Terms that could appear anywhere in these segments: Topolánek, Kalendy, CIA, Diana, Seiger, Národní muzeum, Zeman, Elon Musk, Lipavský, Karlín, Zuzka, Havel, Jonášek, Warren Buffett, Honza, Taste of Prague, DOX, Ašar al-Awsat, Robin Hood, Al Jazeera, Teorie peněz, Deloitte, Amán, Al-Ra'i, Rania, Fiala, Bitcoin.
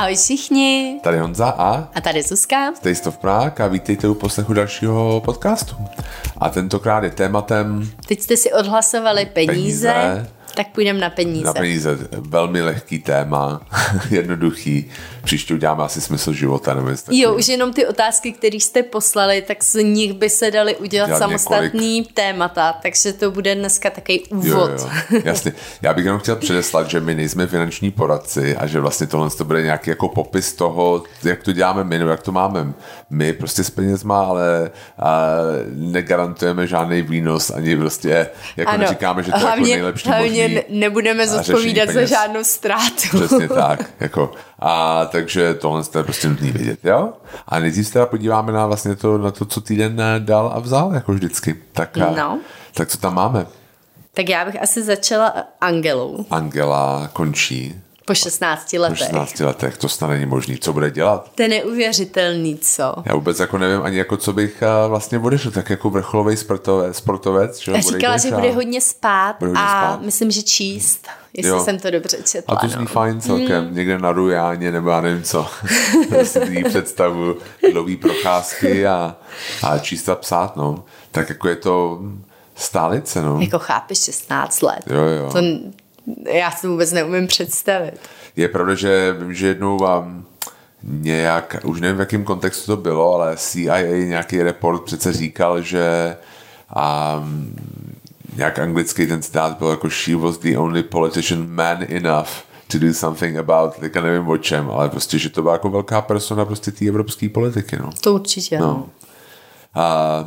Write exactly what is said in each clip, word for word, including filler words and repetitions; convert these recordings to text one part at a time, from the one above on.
Ahoj všichni. Tady Honza a... A tady Zuzka. Taste of Prague a vítejte u poslechu dalšího podcastu. A tentokrát je tématem... Teď jste si odhlasovali peníze, peníze. Tak půjdeme na peníze. Na peníze. Velmi lehký téma, jednoduchý. Příště uděláme asi smysl života. Nevím, jo, už jenom ty otázky, které jste poslali, tak z nich by se daly udělat Dělat samostatný několik... témata, takže to bude dneska takový úvod. Jo, jo, jasně. Já bych jenom chtěl předeslat, že my nejsme finanční poradci a že vlastně tohle to bude nějaký jako popis toho, jak to děláme my, nebo jak to máme my prostě s penězma, ale negarantujeme žádný výnos, ani vlastně jako ano, neříkáme, že to hlavně, je jako nejlepší možný. Ne, nebudeme zodpovídat za žádnou ztrátu. Přesně tak. Jako. A takže tohle jste prostě nutný vědět. Jo? A nejdřív se teda podíváme na, vlastně to, na to, co týden dal a vzal, jako vždycky. Tak, no. Tak co tam máme? Tak já bych asi začala Angelou. Angela končí. Po šestnácti letech. Po šestnácti letech, to snad není možný. Co bude dělat? To je neuvěřitelný, co? Já vůbec jako nevím ani, jako co bych vlastně odešel, tak jako vrcholovej sportove, sportovec. Že a říkala, že bude hodně spát bude hodně a spát. Myslím, že číst, jestli jo. Jsem to dobře četla. A to zní fajn celkem, mm. někde na Rujáně nebo já nevím co. Prostě tý představu, dlouhý procházky a, a číst a psát, no. Tak jako je to stálice, no. Jako chápeš šestnáct let. Jo, jo. To já si vůbec neumím představit. Je pravda, že vím, že jednou vám nějak, už nevím v jakém kontextu to bylo, ale C I A nějaký report přece říkal, že um, nějak anglický ten citát byl jako she was the only politician man enough to do something about, teďka nevím o čem, ale prostě, že to byla jako velká persona prostě té evropské politiky. No. To určitě. No. A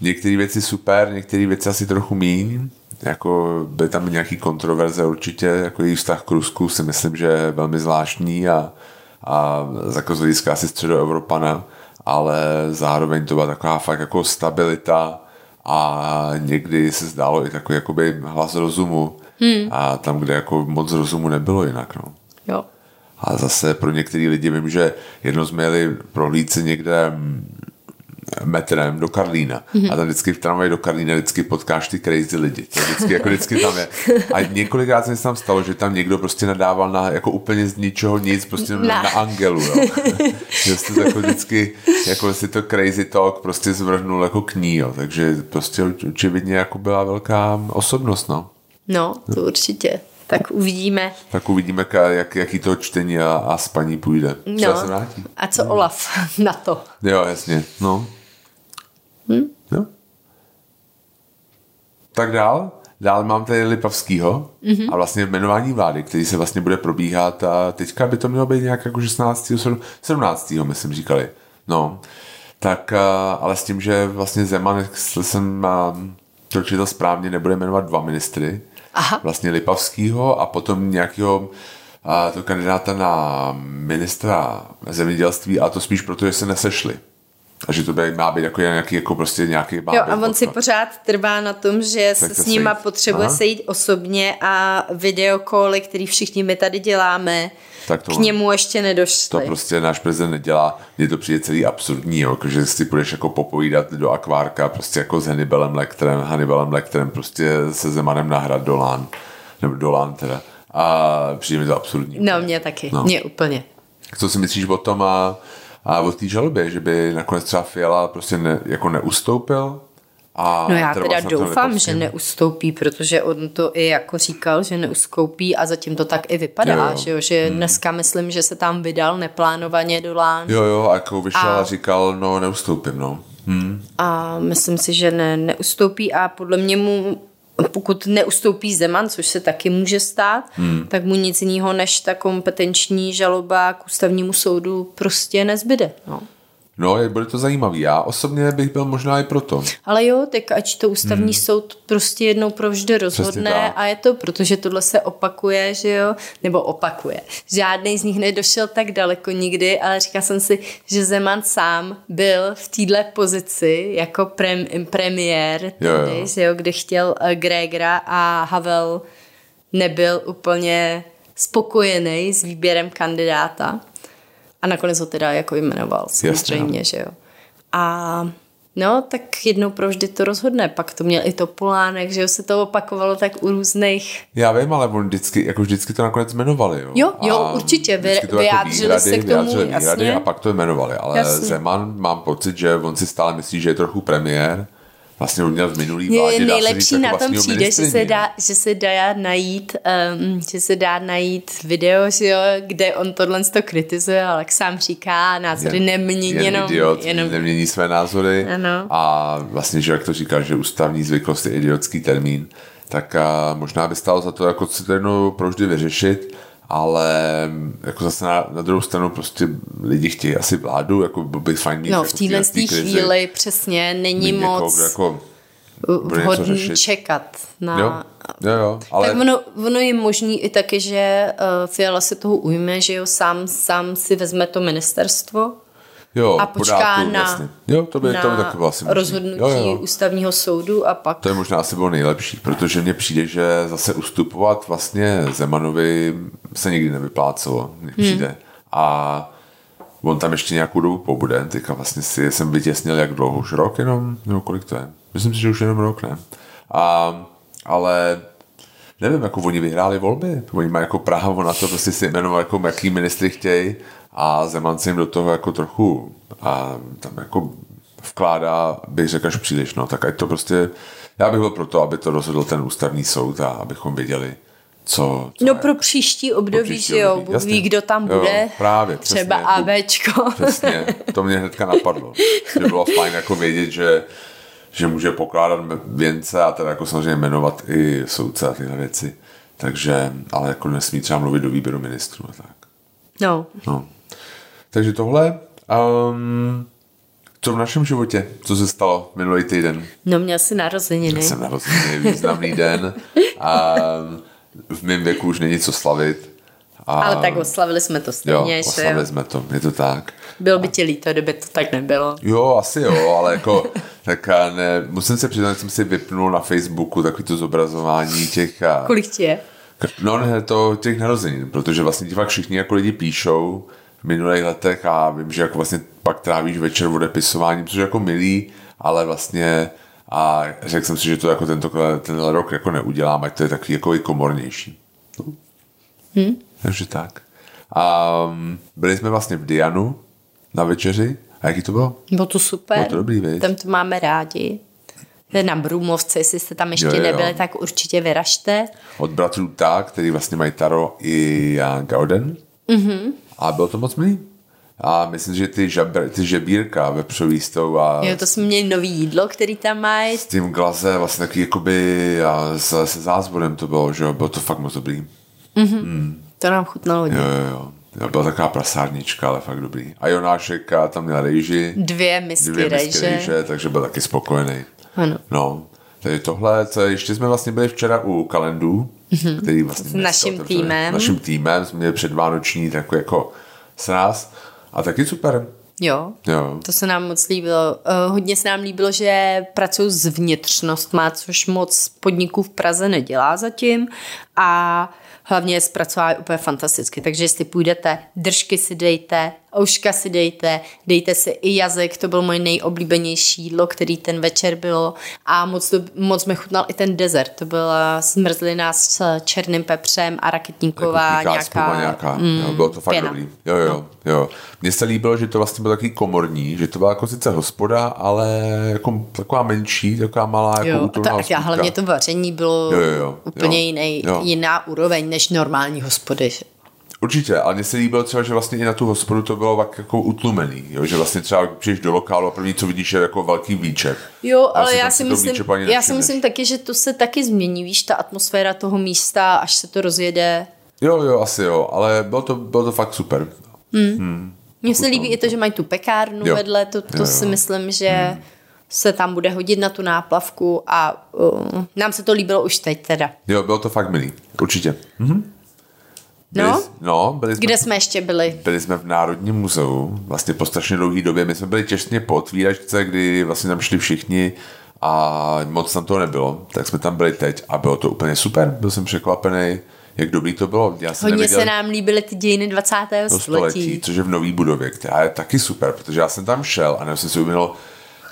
některé věci super, některé věci asi trochu míň. Jako byly tam nějaký kontroverze určitě, jako její vztah k Rusku si myslím, že je velmi zvláštní a, a zakazovýská asi středoevropana, ale zároveň to byla taková fakt jako stabilita a někdy se zdálo i takový jakoby hlas rozumu hmm. a tam, kde jako moc rozumu nebylo jinak. No. Jo. A zase pro některý lidi vím, že jednou jsme jeli prohlídce si někde metrem do Karlína mm-hmm. a tam vždycky v tramvaji do Karlína vždycky potkáš ty crazy lidi, to vždycky, jako vždycky tam je a několikrát se mi tam stalo, že tam někdo prostě nadával na, jako úplně z ničeho nic, prostě na, na Angelu, jo. Že jste to jako vždycky jako si to crazy talk prostě zvrhnul jako k ní, jo, takže prostě očividně jako byla velká osobnost, no. No, to určitě. Tak uvidíme. Tak uvidíme, jak, jaký to čtení a, a spaní půjde. No. Se vrátí. A co no. Olaf na to? Jo, jasně. No. Hm? No. Tak dál. Dál mám tady Lipavskýho mm-hmm. a vlastně jmenování vlády, který se vlastně bude probíhat a teďka by to mělo být nějak jako šestnáctého, sedmnáctého myslím říkali. No. Tak, ale s tím, že vlastně Zeman, jsem to četl správně, nebude jmenovat dva ministry. Aha. Vlastně Lipavskýho a potom nějakého a, to kandidáta na ministra zemědělství a to spíš proto, že se nesešli. A že to by, má být jako nějaký, jako prostě nějaký... Jo, a on si pořád trvá na tom, že se s nima sejít. potřebuje Aha. sejít osobně a videokoly, který všichni my tady děláme, tak to k němu ještě nedošli. To prostě náš prezident nedělá. Mně to přijde celý absurdní, jo, že si budeš jako popovídat do akvárka prostě jako s Hannibalem Lecterem, Hannibalem Lecterem prostě se Zemanem nahrát do Lán. Nebo do Lán teda. A přijde mi to absurdní. No, mě taky. No. Mě úplně. Co si myslíš o tom a... A o té žalobě, že by nakonec třeba Fiala prostě ne, jako neustoupil? A no já teda doufám, že neustoupí, protože on to i jako říkal, že neustoupí a zatím to tak i vypadá, jo, že jo, že hmm. dneska myslím, že se tam vydal neplánovaně do Lán. Jo, jo, a jako vyšel a říkal, no neustoupím, no. Hmm. A myslím si, že ne, neustoupí a podle mě mu, pokud neustoupí Zeman, což se taky může stát, hmm. tak mu nic jiného než ta kompetenční žaloba k ústavnímu soudu prostě nezbyde. No, no bude to zajímavý. Já osobně bych byl možná i proto. Ale jo, tak ať to ústavní hmm. soud prostě jednou provždy rozhodne a je to, protože tohle se opakuje, že jo, nebo opakuje. Žádnej z nich nedošel tak daleko nikdy, ale říkala jsem si, že Zeman sám byl v téhle pozici jako prem, premiér, tedy, jo, jo. Že jo, kde chtěl Gregora a Havel nebyl úplně spokojený s výběrem kandidáta. A nakonec ho teda jako jmenoval, samozřejmě, jasně, že jo. A No, tak jednou provždy to rozhodne. Pak to měl i Topolánek, že se to opakovalo tak u různých... Já vím, ale on vždycky, jako vždycky to nakonec jmenovali. Jo, jo, jo určitě, vy, to vyjádřili jako výhrady, se k tomu, vyjádřili výhrady a pak to jmenovali. Ale jasně. Zeman, mám pocit, že on si stále myslí, že je trochu premiér. Vlastně on měl v minulý vládě, je nejlepší na tom přijde, že se dá, že se dá najít, um, že se dá najít video, že jo, kde on tohle to kritizuje, ale jak sám říká, názory jen, nemění, jen jenom, idiot, jenom nemění své názory. Ano. A vlastně, že jak to říká, že ústavní zvyklost je idiotský termín, tak a možná by stálo za to, jako si to jednou provždy vyřešit, ale jako zase na, na druhou stranu prostě lidi chtějí asi vládu, jako by fajn mít. No, jako v téhle chvíli přesně není moc jako vhodný čekat na... Jo, jo, jo, ale... Tak ono, ono je možný i taky, že uh, Fiala se toho ujme, že jo, sám, sám si vezme to ministerstvo. Jo, a počká tu, na, vlastně. Jo, to by, na to by taky vlastně rozhodnutí jo, jo. ústavního soudu a pak... To je možná asi bylo nejlepší, protože mně přijde, že zase ustupovat vlastně Zemanovi se nikdy nevyplácelo, mně přijde. Hmm. A on tam ještě nějakou dobu pobude, teďka vlastně si jsem vytěsnil jak dlouho, už rok jenom, nebo kolik to je? Myslím si, že už jenom rok, ne? A, ale... Nevím, jako oni vyhráli volby, oni mají jako právo na to, prostě si jmenují, jako jaký ministry chtějí a Zeman se jim do toho jako trochu a tam jako vkládá, bych řekl, až příliš, no, tak ať to prostě, já bych byl pro to, aby to rozhodl ten ústavní soud a abychom věděli, co... co no pro příští období, pro příští že jo, období. Ví, kdo tam bude, jo, právě, třeba ABčko. Přesně, to mě hnedka napadlo, že bylo fajn jako vědět, že že může pokládat věnce a teda jako samozřejmě jmenovat i soudce a tyhle věci. Takže, ale jako nesmí třeba mluvit do výběru ministrů. Tak. No. no. Takže tohle, um, co v našem životě, co se stalo minulý týden? No měl jsi narozeniny. Já jsem narozeniny, významný den a v mém věku už není co slavit. A... Ale tak oslavili jsme to stejně. Jo, oslavili jo. jsme to, je to tak. Bylo by ti líto, kdyby to tak nebylo. Jo, asi jo, ale jako tak ne, musím se přiznat, že jsem si vypnul na Facebooku takový to zobrazování těch... A, kolik ti je? No ne, to těch narozenin, protože vlastně ti fakt všichni jako lidi píšou v minulých letech a vím, že jako vlastně pak trávíš večer odepisováním, což je jako milý, ale vlastně a řekl jsem si, že to jako tento, tenhle rok jako neudělám, ať to je takový jako i komornější. No. Hmm. Takže tak. A byli jsme vlastně v Dianu na večeři. A jaký to bylo? Bylo to super. Bylo to dobrý, víc. Tam to máme rádi. Na Brumovce, jestli jste tam ještě jo, jo, jo. nebyli, tak určitě vyražte. Od bratrů tak, který vlastně mají Taro i Jan Gauden. Mm-hmm. A bylo to moc milý. A myslím, že ty, žabr, ty žebírka vepřový s tou a... Jo, to jsme měli nový jídlo, který tam mají. S tím glaze vlastně taky jakoby a se, se zázvorem to bylo, že jo. Bylo to fakt moc dobrý. Mm-hmm. Mm. To nám chutnalo. Jo, jo, jo. Byla taková prasárnička, ale fakt dobrý. A Jonášek tam měl rejži. Dvě misky, dvě misky rejže. rejže. Takže byl taky spokojený. Ano. No, takže tohle, co ještě jsme vlastně byli včera u Kalendů, mm-hmm. který vlastně... S měl, naším to, týmem. S naším týmem jsme měli předvánoční takový jako sraz. A taky super. Jo, jo, to se nám moc líbilo. Hodně se nám líbilo, že pracují s vnitřnostma, což moc podniků v Praze nedělá zatím. A hlavně je zpracovávají úplně fantasticky. Takže jestli půjdete, držky si dejte, ouška si dejte, dejte si i jazyk, to byl moje nejoblíbenější jídlo, který ten večer bylo. A moc, moc mi chutnal i ten dezert. To byla smrzlina s černým pepřem a raketníková nějaká, nějaká. Mm, jo, bylo to fakt pěna. Dobrý. Jo, jo, jo. Mně se líbilo, že to vlastně bylo takový komorní, že to byla jako sice hospoda, ale jako taková menší, taková malá, jako jo, útulná hospodka. A hlavně to vaření bylo jo, jo, jo, úplně jo, jiný, jo. jiná úroveň než normální hospody. Určitě, ale mně se líbilo třeba, že vlastně i na tu hospodu to bylo tak jako utlumený, jo? Že vlastně třeba přijdeš do lokálu a první, co vidíš, je jako velký výčep. Jo, ale já si, myslím, já si myslím taky, že to se taky změní, víš, ta atmosféra toho místa, až se to rozjede. Jo, jo, asi jo, ale bylo to, bylo to fakt super. Hmm. Hmm. Mně se líbí i to, že mají tu pekárnu jo. vedle, to, to jo, jo. si myslím, že... Hmm. se tam bude hodit na tu náplavku a uh, nám se to líbilo už teď teda. Jo, bylo to fakt milý, určitě. Mhm. Byli, no? no byli jsme, kde jsme ještě byli? Byli jsme v Národním muzeu, vlastně po strašně dlouhý době. My jsme byli těsně po otvíračce, kdy vlastně tam šli všichni a moc tam toho nebylo, tak jsme tam byli teď a bylo to úplně super, byl jsem překvapený. Jak dobrý to bylo. Já Hodně nevěděl, se nám líbily ty dějiny dvacátého století. století. Což je v nový budově, která je taky super, protože já jsem tam šel a nevím, jsem si uvědomil,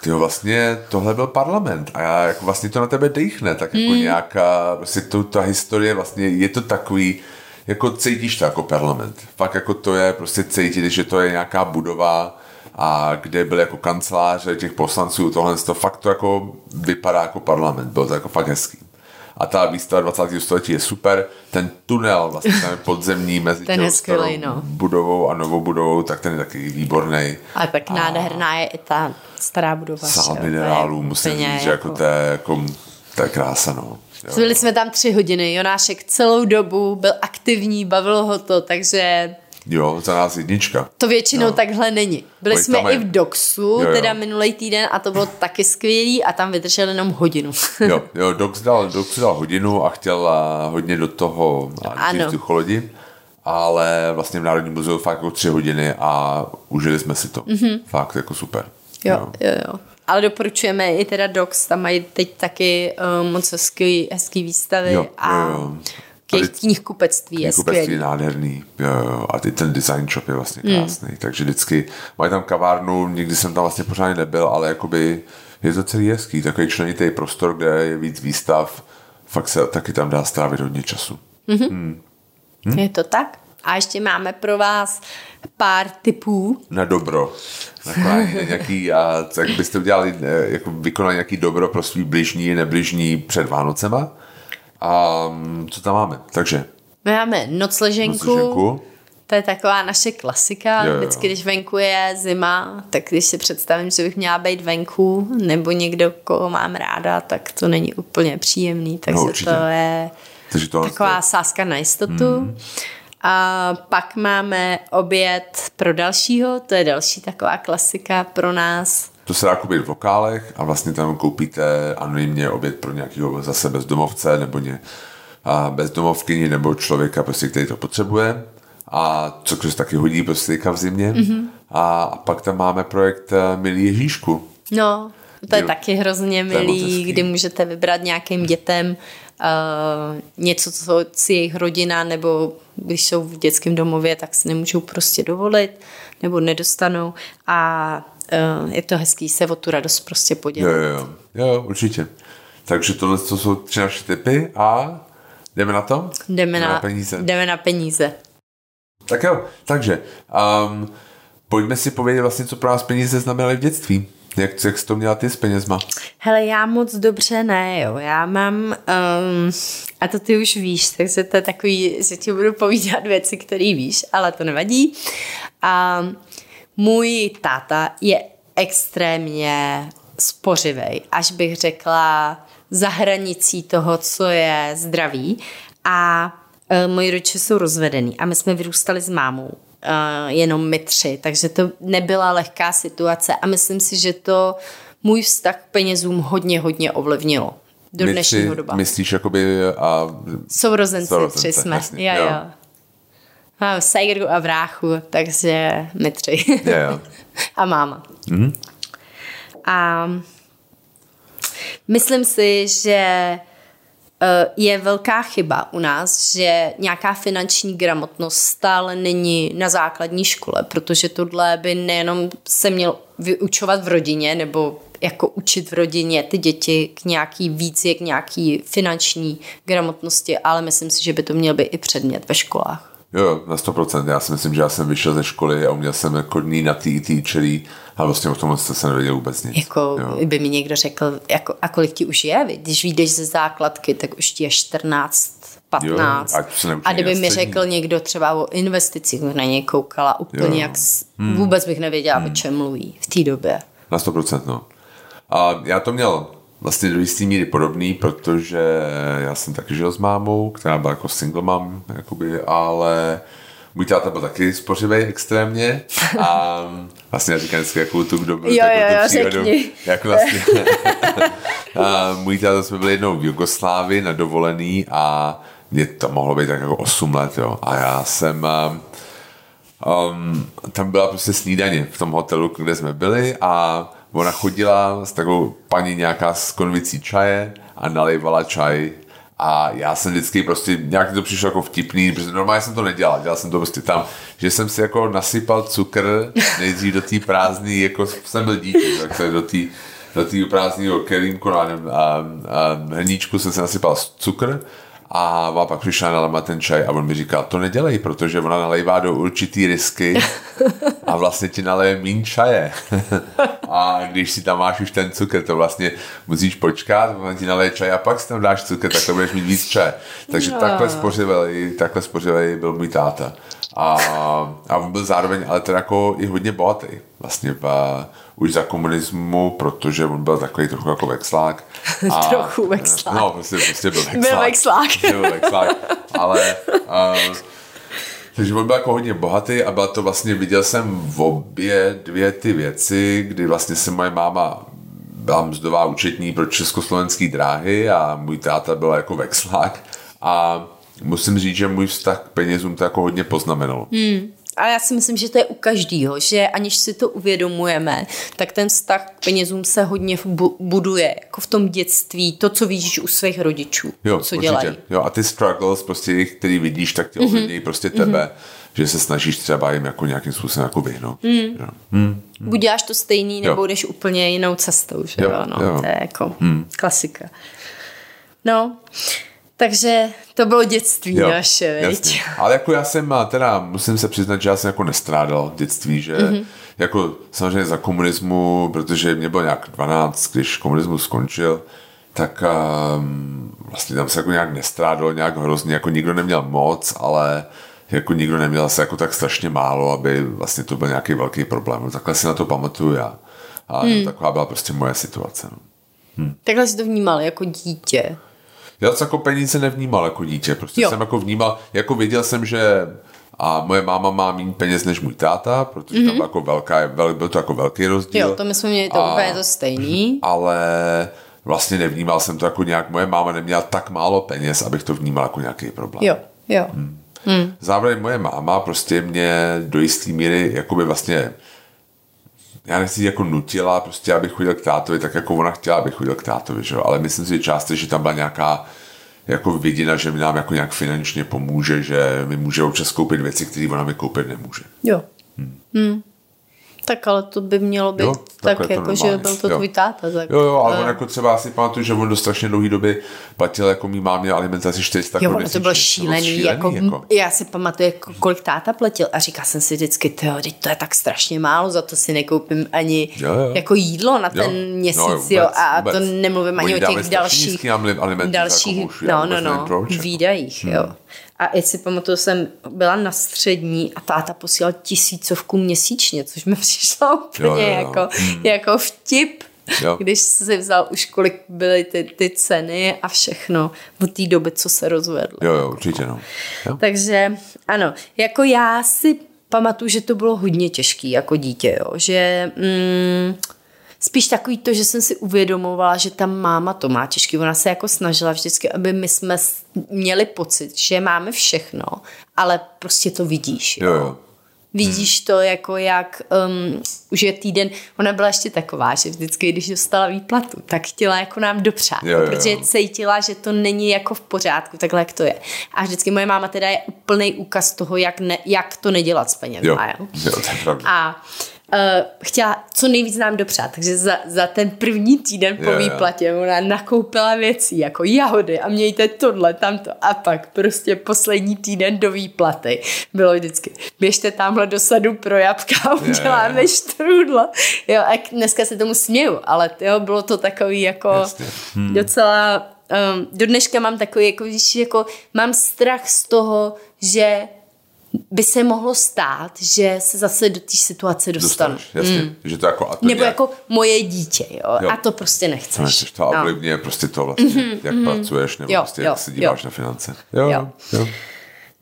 tyjo, vlastně tohle byl parlament a já, jako vlastně to na tebe dejchne, tak jako mm. nějaká, vlastně to, ta historie vlastně, je to takový, jako cítíš to jako parlament. Fakt jako to je, prostě cítíš, že to je nějaká budova a kde byly jako kanceláře těch poslanců, tohle to fakt to jako vypadá jako parlament, bylo to jako fakt hezký. A ta výstava dvacátého století je super. Ten tunel vlastně tam je podzemní mezi těm starou no. budovou a novou budovou, tak ten je taky výborný. Ale pak a... nádherná je i ta stará budova. Sál minerálů, musím říct, jako... že jako to je, jako, to je krása. No. Byli jsme tam tři hodiny. Jonášek celou dobu byl aktivní, bavilo ho to, takže... Jo, za nás jednička. To většinou jo. takhle není. Byli Boj, jsme je... i v DOXu, jo, jo. teda minulý týden a to bylo taky skvělý a tam vydržel jenom hodinu. jo, jo DOX, dal, DOX dal hodinu a chtěl hodně do toho vzducholodi, ale vlastně v Národním muzeu fakt jako tři hodiny a užili jsme si to. Mm-hmm. Fakt jako super. Jo, jo, jo. jo. Ale doporučujeme i teda DOX, tam mají teď taky um, moc hezký, hezký výstavy jo, a... Jo, jo. Knihkupectví je skvělý. Knihkupectví je nádherný. Jo, jo. A ty, ten design shop je vlastně krásný. Mm. Takže vždycky mají tam kavárnu, nikdy jsem tam vlastně pořádně nebyl, ale jakoby je to celý hezký. Takový členitý prostor, kde je víc výstav. Fakt se taky tam dá strávit hodně času. Mm-hmm. Mm. Hm? Je to tak? A ještě máme pro vás pár tipů. Na dobro. Nakonec nějaký, a tak byste udělali, jako vykonali nějaký dobro pro svý bližní, nebližní před Vánocema. A co tam máme? Takže. My máme nocleženku. nocleženku. To je taková naše klasika. Jo, jo. Vždycky, když venku je zima, tak když si představím, že bych měla být venku, nebo někdo, koho mám ráda, tak to není úplně příjemný. Takže no, to je takže to taková to... sázka na jistotu. Hmm. A pak máme oběd pro dalšího. To je další taková klasika pro nás. To se dá koupit v lokálech a vlastně tam koupíte anonymně oběd pro nějakého zase bezdomovce nebo ně, a bezdomovkyni nebo člověka, prostě, který to potřebuje a co se taky hodí prostě v zimě. Mm-hmm. A, a pak tam máme projekt Milý Ježíšku. No, to je kdy, taky hrozně milý, kdy můžete vybrat nějakým dětem Uh, něco, co si jejich rodina nebo když jsou v dětském domově, tak si nemůžou prostě dovolit nebo nedostanou a uh, je to hezký se o tu radost prostě podělit. Jo, jo, jo, určitě. Takže tohle to jsou tři naše tipy a jdeme na to? Jdeme, jdeme na, na peníze. Jdeme na peníze. Tak jo, takže um, pojďme si povědět vlastně, co pro nás peníze znamenaly v dětství. Jak, jak jsi to měla ty s penězma? Hele, já moc dobře ne, jo. Já mám, um, a to ty už víš, takže to je takový, že ti budu povídat věci, které víš, ale to nevadí. Um, můj táta je extrémně spořivej, až bych řekla za hranicí toho, co je zdravý. A um, moji rodiče jsou rozvedený a my jsme vyrůstali s mámou. Uh, jenom my tři, takže to nebyla lehká situace a myslím si, že to můj vztah k penězům hodně, hodně ovlivnilo do my dnešního doba. Myslíš, jakoby a... Sourozenci, Sourozenci tři jsme. Jasně, jo, jo. jo. A Seigeru a Vrachu, takže my tři. Jo, jo. A máma. Mm-hmm. A myslím si, že je velká chyba u nás, že nějaká finanční gramotnost stále není na základní škole, protože tohle by nejenom se měl vyučovat v rodině nebo jako učit v rodině ty děti k nějaký více, k nějaký finanční gramotnosti, ale myslím si, že by to měl být i předmět ve školách. Jo, na sto procent. Já si myslím, že já jsem vyšel ze školy a uměl jsem kodní na tý týčerý a vlastně o tom jste se nevěděl vůbec nic. Jako jo. By mi někdo řekl, jako, a kolik ti už je? Když vyjdeš ze základky, tak už ti je čtrnáct, patnáct. Jo, a kdyby mi řekl někdo třeba o investicích, na něj koukala úplně jo. jak hmm. vůbec bych nevěděla, hmm. o čem mluví v té době. Na sto procent, no. A já to měl vlastně do jistý míry podobný, protože já jsem taky žil s mámou, která byla jako single mom, jakoby, ale můj táta byl taky spořivej extrémně a vlastně já říkám vždycky, jakou tu kdo byl, jo, takovou jo, tu přírodu. Jak vlastně. A můj táta jsme byli jednou v Jugoslávii na dovolený a mě to mohlo být tak jako osm let, jo. A já jsem... Um, tam byla prostě snídaně v tom hotelu, kde jsme byli a ona chodila s takovou paní nějaká s konvicí čaje a nalejvala čaj a já jsem vždycky prostě, nějak to přišlo jako vtipný, protože normálně jsem to nedělal, dělal jsem to prostě tam, že jsem si jako nasypal cukr nejdřív do té prázdný, jako jsem byl dítě, tak se do té do té prázdného kelímku a, a hrníčku jsem si nasypal cukr a má pak přišla nalila na ten čaj a on mi říkal, to nedělej, protože ona nalejvá do určitý risky a vlastně ti naleje míň čaje. A když si tam máš už ten cukr, to vlastně musíš počkat, ona ti naleje čaj a pak si tam dáš cukr, tak to budeš mít víc čaje. Takže no. takhle spořivelý, takhle spořivelý byl můj táta. A, a byl zároveň ale teda jako i hodně bohatý. Vlastně pa, už za komunismu, protože on byl takový trochu jako vexlák. A, trochu vexlák. No, prostě, prostě byl vexlák. Byl vexlák. Byl vexlák. Ale, uh, takže on byl jako hodně bohatý a byla to vlastně, viděl jsem v obě dvě ty věci, kdy vlastně se moje máma byla mzdová účetní pro Československé dráhy a můj táta byl jako vexlák a musím říct, že můj vztah k penězům to jako hodně poznamenalo. Hmm. Ale já si myslím, že to je u každýho, že aniž si to uvědomujeme, tak ten vztah k penězům se hodně buduje, jako v tom dětství, to, co vidíš u svých rodičů, jo, co dělají. Jo, a ty struggles, prostě, který vidíš, tak ty ovlivňují mm-hmm. prostě tebe, mm-hmm. že se snažíš třeba jim jako nějakým způsobem jako vyhnout. Mm. Jo. Mm. Buď děláš to stejný, nebo jo. jdeš úplně jinou cestou, že jo, jo, no, jo. to je jako mm. klasika. No, takže to bylo dětství jo, naše, viď? Ale jako já jsem, teda musím se přiznat, že já jsem jako nestrádal dětství, že mm-hmm. jako samozřejmě za komunismu, protože mě bylo nějak dvanáct, když komunismus skončil, tak um, vlastně tam se jako nějak nestrádalo, nějak hrozně, jako nikdo neměl moc, ale jako nikdo neměl asi jako tak strašně málo, aby vlastně to byl nějaký velký problém. Takhle si na to pamatuju já. A mm. taková byla prostě moje situace. No. Hm. Takhle jsi to vnímal jako dítě? Já jsem jako peníze nevnímal jako dítě, prostě jo. jsem jako vnímal, jako věděl jsem, že a moje máma má méně peněz než můj táta, protože mm-hmm. tam byl, jako velká, vel, byl to jako velký rozdíl. Jo, to my jsme měli to a, úplně to stejný. Ale vlastně nevnímal jsem to jako nějak, moje máma neměla tak málo peněz, abych to vnímal jako nějaký problém. Jo, jo. Hmm. Hmm. Zároveň moje máma prostě mě do jistý míry jakoby vlastně, já nechci jako nutila, prostě abych chodil k tátovi, tak jako ona chtěla, abych chodil k tátovi, že jo? Ale myslím si, že částečně, že tam byla nějaká jako vidina, že mi nám jako nějak finančně pomůže, že mi může občas koupit věci, které ona mi koupit nemůže. Jo. Hmm. Hmm. Tak ale to by mělo být jo, tak, jako, normálně. Že byl to jo. tvůj táta. Tak... Jo, jo, ale to... on jako třeba asi pamatuju, že on do strašně dlouhé doby platil jako mý mámě alimentaci čtyři sta korun. Jo, ono to bylo šílený. šílený jako, jako. Já si pamatuju, jako, kolik táta platil a říkal jsem si vždycky, tyjo, to je tak strašně málo, za to si nekoupím ani jo, jo. jako jídlo na jo. ten měsíc. No, jo, vůbec, jo, a vůbec. To nemluvím ani Oni o těch dalších, dalších jako no, no, no, proč, výdajích, jako. Jo. A já si pamatuju, jsem byla na střední a táta posílal tisícovku měsíčně, což mi přišlo úplně jo, jo, jo. Jako, jako vtip, jo. když si vzal už kolik byly ty, ty ceny a všechno od té doby, co se rozvedlo. Jo, jo, určitě no. Jo. Takže ano, jako já si pamatuju, že to bylo hodně těžký jako dítě, jo, že... Mm, spíš takový to, že jsem si uvědomovala, že ta máma to má těžký. Ona se jako snažila vždycky, aby my jsme měli pocit, že máme všechno, ale prostě to vidíš. Jo. Jo. Vidíš hmm. to jako jak um, už je týden, ona byla ještě taková, že vždycky, když dostala výplatu, tak chtěla jako nám dopřát, jo, jo, jo. protože cítila, že to není jako v pořádku, takhle jak to je. A vždycky moje máma teda je úplný úkaz toho, jak, ne, jak to nedělat s penězma. Jo. Jo, to je pravda. A Uh, chtěla co nejvíc nám dopřát, takže za, za ten první týden po yeah, výplatě yeah. ona nakoupila věci jako jahody a mějte tohle, tamto a pak prostě poslední týden do výplaty bylo vždycky běžte tamhle do sadu pro jabka a uděláme yeah, yeah. štrůdla. Jo, a dneska se tomu směju, ale jo, bylo to takový jako hmm. docela um, do dneška mám takový jako, jako mám strach z toho, že by se mohlo stát, že se zase do té situace dostanu. Dostaneš, jasně. Mm. Že to jako, a to Nebo nějak... jako moje dítě, jo? Jo. A to prostě nechceš. Nechceš to a ovlivňuje no. prostě to vlastně, mm-hmm, jak mm-hmm. pracuješ, nebo jo, prostě jo, jak se díváš jo. na finance. Jo, jo. jo.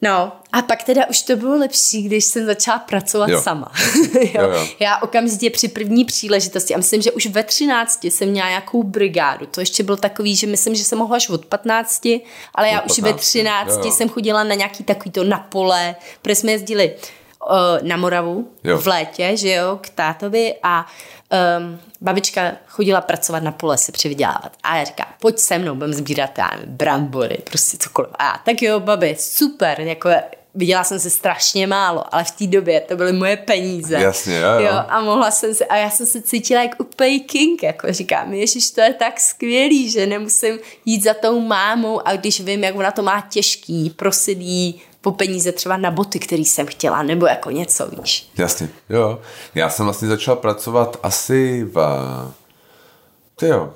No, a pak teda už to bylo lepší, když jsem začala pracovat jo. sama. jo. Jo, jo. Já okamžitě při první příležitosti, a myslím, že už ve třinácti jsem měla nějakou brigádu, to ještě bylo takový, že myslím, že jsem mohla až od patnácti, ale já od už patnácti. Ve třinácti jsem chodila na nějaký takový to na pole, protože jsme jezdili uh, na Moravu jo. v létě, že jo, k tátovi a Um, babička chodila pracovat na pole se přivydělávat a já říká, pojď se mnou, budem sbírat brambory, prostě cokoliv. A já, tak jo, babi, super, jako viděla jsem se strašně málo, ale v té době to byly moje peníze. Jasně, jo, jo. Jo, a mohla jsem se, a já jsem se cítila jako úplný king, jako říkám, ježiš, to je tak skvělý, že nemusím jít za tou mámou, a když vím, jak ona to má těžký, prosit jí po peníze třeba na boty, který jsem chtěla, nebo jako něco, víš. Jasně, jo. Já jsem vlastně začala pracovat asi v, ty jo,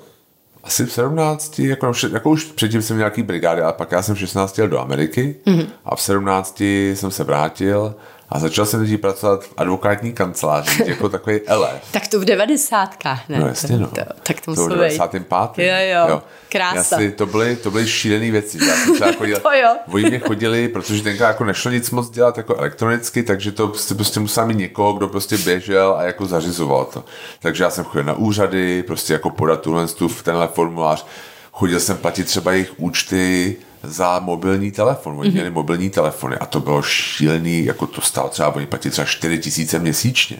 asi v sedmnácti, jako, jako už předtím jsem měl nějaký brigády, ale pak já jsem v šestnácti jel do Ameriky, mm-hmm. a v sedmnácti jsem se vrátil a začal jsem teď pracovat v advokátní kanceláři, jako takový elef. Tak to v devadesátkách, ne? No jasně, no. To, tak to muselo být. To v devadesátém pátém. Jo, jo, jo. Krása. Si, to byly, to byly šílený věci. Já jsem třeba chodil, to jo. Oni mě chodili, protože tenkrát jako nešlo nic moc dělat jako elektronicky, takže to prostě, prostě musel mít někoho, kdo prostě běžel a jako zařizoval to. Takže já jsem chodil na úřady, prostě jako podat tuhle v tenhle formulář. Chodil jsem platit třeba jejich účty za mobilní telefon. Oni měli mm-hmm. mobilní telefony a to bylo šílený, jako to stálo třeba, oni platili třeba čtyři tisíce měsíčně.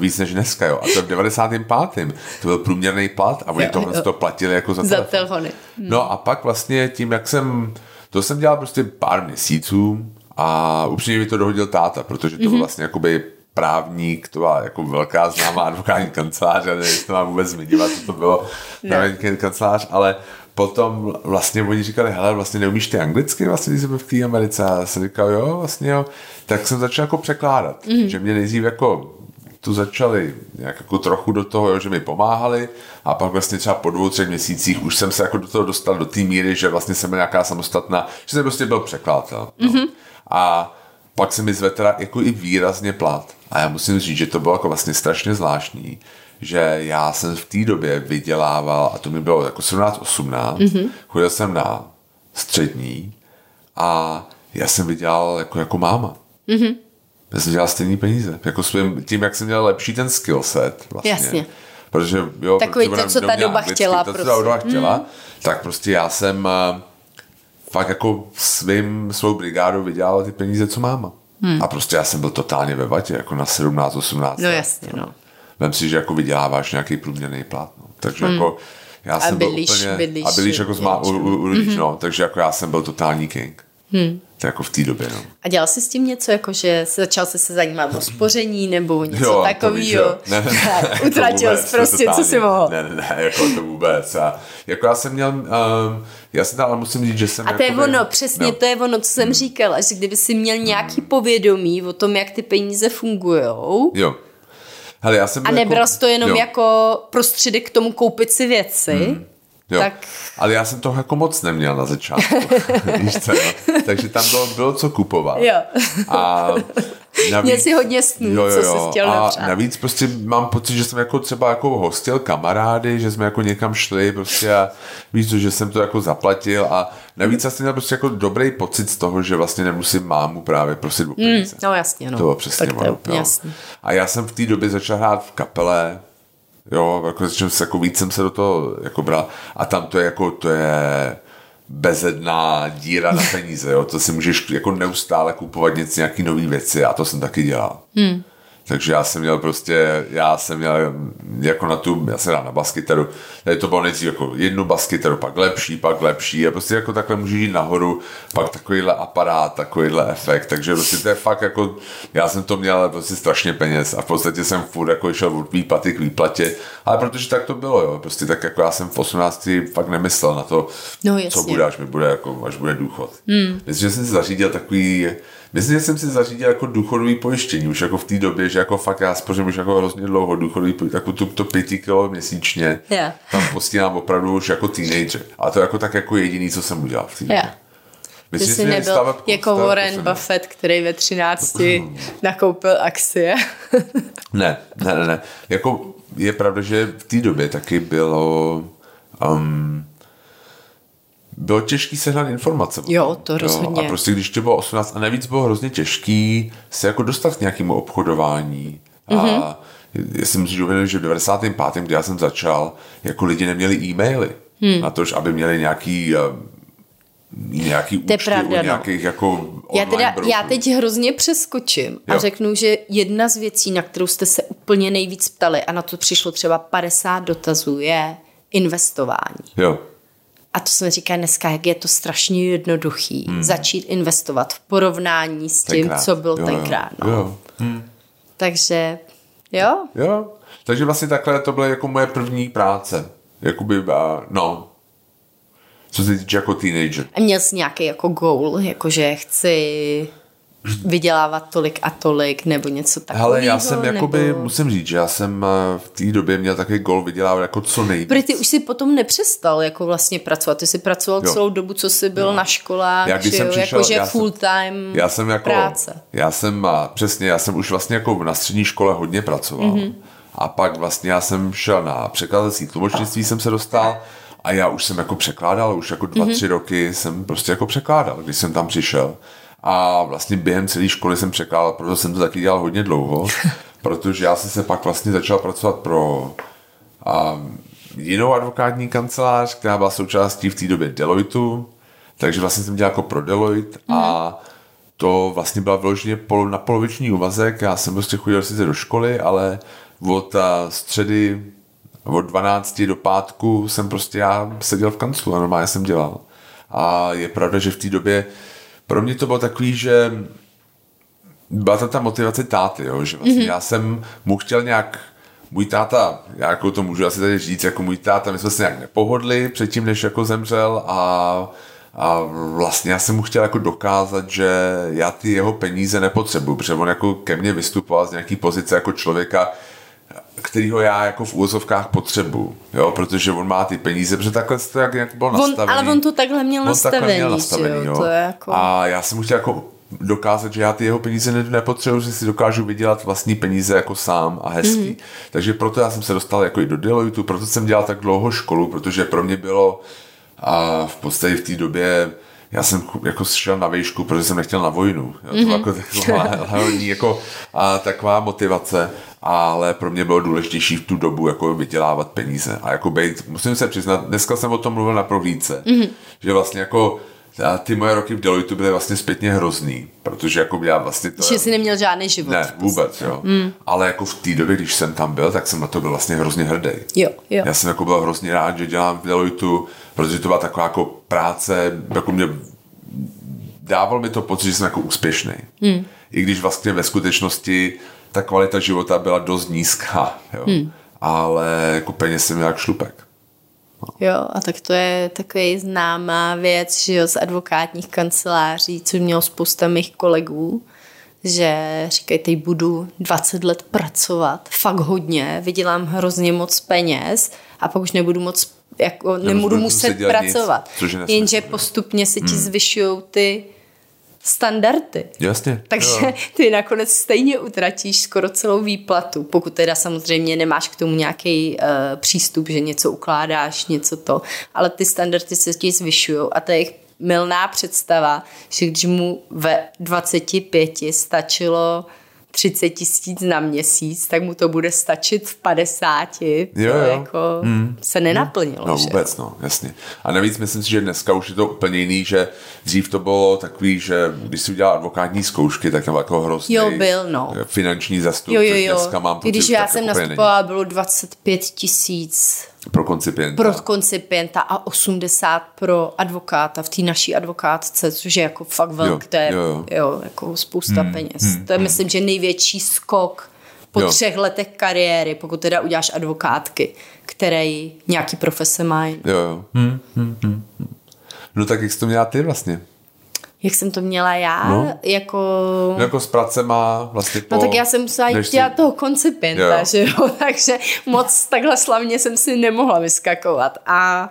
Víc než dneska, jo. A to v devadesátém pátém to byl průměrný plat a oni tohle to platili jako za, za telefon. telefony. Mm. No a pak vlastně tím, jak jsem, to jsem dělal prostě pár měsíců a upřímně mi to dohodil táta, protože to mm-hmm. byl vlastně jakoby právník, to byla jako velká známá advokátní kancelář, já nevím, to mám vůbec zmiňovat, co to bylo, advokátní kancelář, ale potom vlastně oni říkali, hele, vlastně neumíš ty anglicky, vlastně, když jsem v té Americe, a jsem říkal, jo, vlastně jo, tak jsem začal jako překládat, mm. že mě nejdřív jako tu začali nějak jako trochu do toho, jo, že mi pomáhali a pak vlastně třeba po dvou, třech měsících už jsem se jako do toho dostal do té míry, že vlastně jsem byl nějaká samostatná, že jsem prostě byl překladatel. No. Mm-hmm. A pak se mi zvedla jako i výrazně plat. A já musím říct, že to bylo jako vlastně strašně zvláštní, že já jsem v té době vydělával, a to mi bylo jako sedmnáct osmnáct, mm-hmm. chodil jsem na střední a já jsem vydělal jako, jako máma. Mm-hmm. Já jsem dělal stejný peníze. Jako svým, tím, jak jsem měl lepší ten skillset vlastně. Jasně. Protože, jo, takový protože to, co ta doba anglicky, chtěla. To, co ta doba chtěla, mm. tak prostě já jsem fakt jako svým, svou brigádou vydělal ty peníze, co máma. Mm. A prostě já jsem byl totálně ve vatě, jako na sedmnáct osmnáct. No jasně, no. no. Vem si, že jako vyděláváš nějaký průměrný plat. No. Takže hmm. jako já jsem byl úplně... Bydlíš, a bydlíš jako má u, u, u rodič, mm-hmm. no. Takže jako já jsem byl totální king. Hmm. To jako v té době, no. A dělal jsi s tím něco, jako že začal jsi se zajímat o spoření nebo něco takového? Utratil jsi prostě, co si mohl. Ne, ne, ne, jako to vůbec. A jako já jsem měl... Um, já si dál, ale musím říct, že jsem... A to jako je ono, by... přesně, no. To je ono, co jsem hmm. říkala, že kdyby si měl nějaký hmm. povědomí o tom, jak ty peníze fungujou... Jo. Hele, já jsem a nebral jako, to jenom jo. jako prostředek k tomu koupit si věci. Hmm. Jo. Tak... Ale já jsem toho jako moc neměl na začátku. Víš co, no? Takže tam bylo, bylo co kupovat. Jo. A navíc, měl si hodně snů, jo, jo, co jsi chtěl napřát. A navíc prostě mám pocit, že jsem jako třeba jako hostil kamarády, že jsme jako někam šli prostě a víš co, že jsem to jako zaplatil a navíc já jsem měl prostě jako dobrý pocit z toho, že vlastně nemusím mámu právě prosit o peníze. Mm, no jasně, no. To bylo přesně moje. A já jsem v té době začal hrát v kapele, jo, jako začal se jako víc jsem se do toho jako bral a tam to je jako, to je bezedná díra na peníze, jo, to si můžeš jako neustále kupovat něco, nějaký nový věci a to jsem taky dělal. Hmm. Takže já jsem měl prostě, já jsem měl jako na tu, já jsem dal na baskytaru, tady to bylo nejdřív jako jednu baskytaru, pak lepší, pak lepší a prostě jako takhle můžeš jít nahoru, pak takovýhle aparát, takovýhle efekt, takže prostě to je fakt jako, já jsem to měl prostě strašně peněz a v podstatě jsem furt jako šel od výplaty k výplatě, ale protože tak to bylo, jo, prostě tak jako já jsem v osmnácti fakt nemyslel na to, no, co bude, až mi bude jako, až bude důchod. Hmm. Myslím, že jsem si zařídil takový Myslím, že jsem si zařídil jako důchodový pojištění, už jako v té době, že jako fakt já spořím už jako hrozně dlouho důchodový pojištění, jako tu to pěti kilo měsíčně, yeah. tam posílám opravdu už jako teenager. A to je jako tak jako jediný, co jsem udělal v té době. Yeah. Myslím, že jsi nebyl staveb, jako staveb, Warren Buffett, který ve třinácti nakoupil akcie. ne, ne, ne, ne. Jako je pravda, že v té době taky bylo... Um, bylo těžký sehnat informace. Jo, to rozhodně. Jo, a prostě když to bylo osmnáct a navíc bylo hrozně těžký se jako dostat k nějakému obchodování. Mm-hmm. A já jsem si uvědomil, že v devadesátém pátém, kdy já jsem začal, jako lidi neměli e-maily hmm. na to, aby měli nějaký... nějaký účty pravda, u nějakých no. jako já, teda, já teď hrozně přeskočím a jo. řeknu, že jedna z věcí, na kterou jste se úplně nejvíc ptali a na to přišlo třeba padesát dotazů, je investování. Jo. A to jsme říkali dneska, jak je to strašně jednoduchý hmm. začít investovat v porovnání s tím, tenkrát. co byl jo, tenkrát. No. Jo. Hmm. Takže jo. Jo. Takže vlastně takhle to byla jako moje první práce. Jakoby, no, co se týče jako teenager. A měl jsi nějaký jako goal, jakože chci vydělávat tolik a tolik, nebo něco takového? Hele, já jsem nebo... jakoby, musím říct, že já jsem v té době měl takový goal vydělávat jako co nejvíc. Protože ty už si potom nepřestal jako vlastně pracovat, ty jsi pracoval jo. celou dobu, co jsi byl jo. na školách, jakože full time já jsem jako, práce. Já jsem, přesně, já jsem už vlastně jako na střední škole hodně pracoval. Mm-hmm. A pak vlastně já jsem šel na překladací tlumočnictví, jsem se dostal a já už jsem jako překládal, už jako dva, mm-hmm. tři roky jsem prostě jako překládal, když jsem tam přišel. A vlastně během celé školy jsem překládal, protože jsem to taky dělal hodně dlouho, protože já jsem se pak vlastně začal pracovat pro um, jinou advokátní kancelář, která byla součástí v té době Deloitu, takže vlastně jsem dělal jako pro Deloitte mm-hmm. a to vlastně byla vyloženě pol, na poloviční úvazek, já jsem prostě chodil sice do školy, ale od středy od dvanácti do pátku jsem prostě já seděl v kanclu a normálně jsem dělal. A je pravda, že v té době pro mě to bylo takový, že byla tam ta motivace táty, jo? Že vlastně mm-hmm. já jsem mu chtěl nějak, můj táta, já jako to můžu asi tady říct, jako můj táta, my jsme se nějak nepohodli předtím, než jako zemřel a, a vlastně já jsem mu chtěl jako dokázat, že já ty jeho peníze nepotřebuji, protože on jako ke mně vystupoval z nějaký pozice jako člověka, kterýho já jako v úvozovkách potřebuju, jo, protože on má ty peníze, protože takhle to jak nějak bylo nastavený. Ale on to takhle měl on nastavený, takhle měl nastavený jo, jo. To je jako... A já jsem mu chtěl jako dokázat, že já ty jeho peníze nepotřebuju, že si dokážu vydělat vlastní peníze jako sám a hezký. Mm. Takže proto já jsem se dostal jako i do Deloitte, proto jsem dělal tak dlouho školu, protože pro mě bylo a v podstatě v té době já jsem jako šel na výšku, protože jsem nechtěl na vojnu. Jo, to mm-hmm. jako taková hlavní jako a taková motivace, ale pro mě bylo důležitější v tu dobu jako vydělávat peníze. A jako být, musím se přiznat, dneska jsem o tom mluvil na prohlídce, mm-hmm. že vlastně jako ty moje roky v Deloitte byly vlastně zpětně hrozný, protože jako já vlastně to... Že jsi neměl žádný život. Ne, vůbec, jo. Mm. Ale jako v té době, když jsem tam byl, tak jsem na to byl vlastně hrozně hrdej. Jo, jo. Já jsem jako byl hrozně rád, že dělám v Deloitte, protože to byla taková jako práce, jako mě dával mi to pocit, že jsem jako úspěšný. Mm. I když vlastně ve skutečnosti ta kvalita života byla dost nízká, jo. Mm. Ale jako peněz jsem měl jak šlupek. Jo, a tak to je takový známá věc, že jo, z advokátních kanceláří, což mělo spousta mých kolegů, že říkají, teď budu dvacet let pracovat, fakt hodně, vydělám hrozně moc peněz a pak už nebudu moc, jako nebudu muset pracovat. Nic, jenže postupně se ti hmm. zvyšujou ty standardy. Jasně. Takže jo. Ty nakonec stejně utratíš skoro celou výplatu, pokud teda samozřejmě nemáš k tomu nějaký uh, přístup, že něco ukládáš, něco to, ale ty standardy se ti zvyšujou a to je jejich mylná představa, že když mu ve dvaceti pěti stačilo třicet tisíc na měsíc, tak mu to bude stačit v padesáti. Jo, jo. To jako mm. se nenaplnilo. No že? Vůbec, no, jasně. A navíc myslím si, že dneska už je to úplně jiný, že dřív to bylo takový, že když si udělal advokátní zkoušky, tak tam jako hrozný jo, byl, no. finanční zastup, jo, jo, jo. Dneska mám pocit, když já jsem nastupovala, není. Bylo dvacet pět tisíc pro koncipienta. Pro koncipienta a osmdesát pro advokáta v té naší advokátce, což je jako fakt velké, jo, jo. jo, jako spousta hmm, peněz. Hmm, to je, hmm. myslím, že největší skok po jo. třech letech kariéry, pokud teda uděláš advokátky, které nějaký profese mají. Jo, jo. Hmm, hmm, hmm. No tak jak jsi to měla ty vlastně? Jak jsem to měla já? No. Jako... No jako s pracema vlastně po... No tak já jsem musela jít dělat si... toho koncipienta, jo. že jo? Takže moc takhle slavně jsem si nemohla vyskakovat. A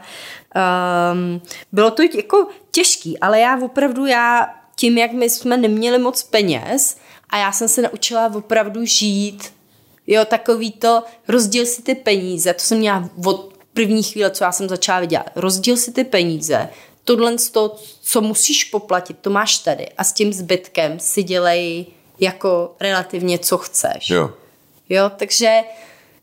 um, bylo to jako těžký, ale já opravdu, já tím, jak my jsme neměli moc peněz a já jsem se naučila opravdu žít, jo, takový to, rozdíl si ty peníze, to jsem měla od první chvíle, co já jsem začala vidět, rozdíl si ty peníze, tohle z toho, co musíš poplatit, to máš tady a s tím zbytkem si dělej jako relativně co chceš. Jo. Jo, takže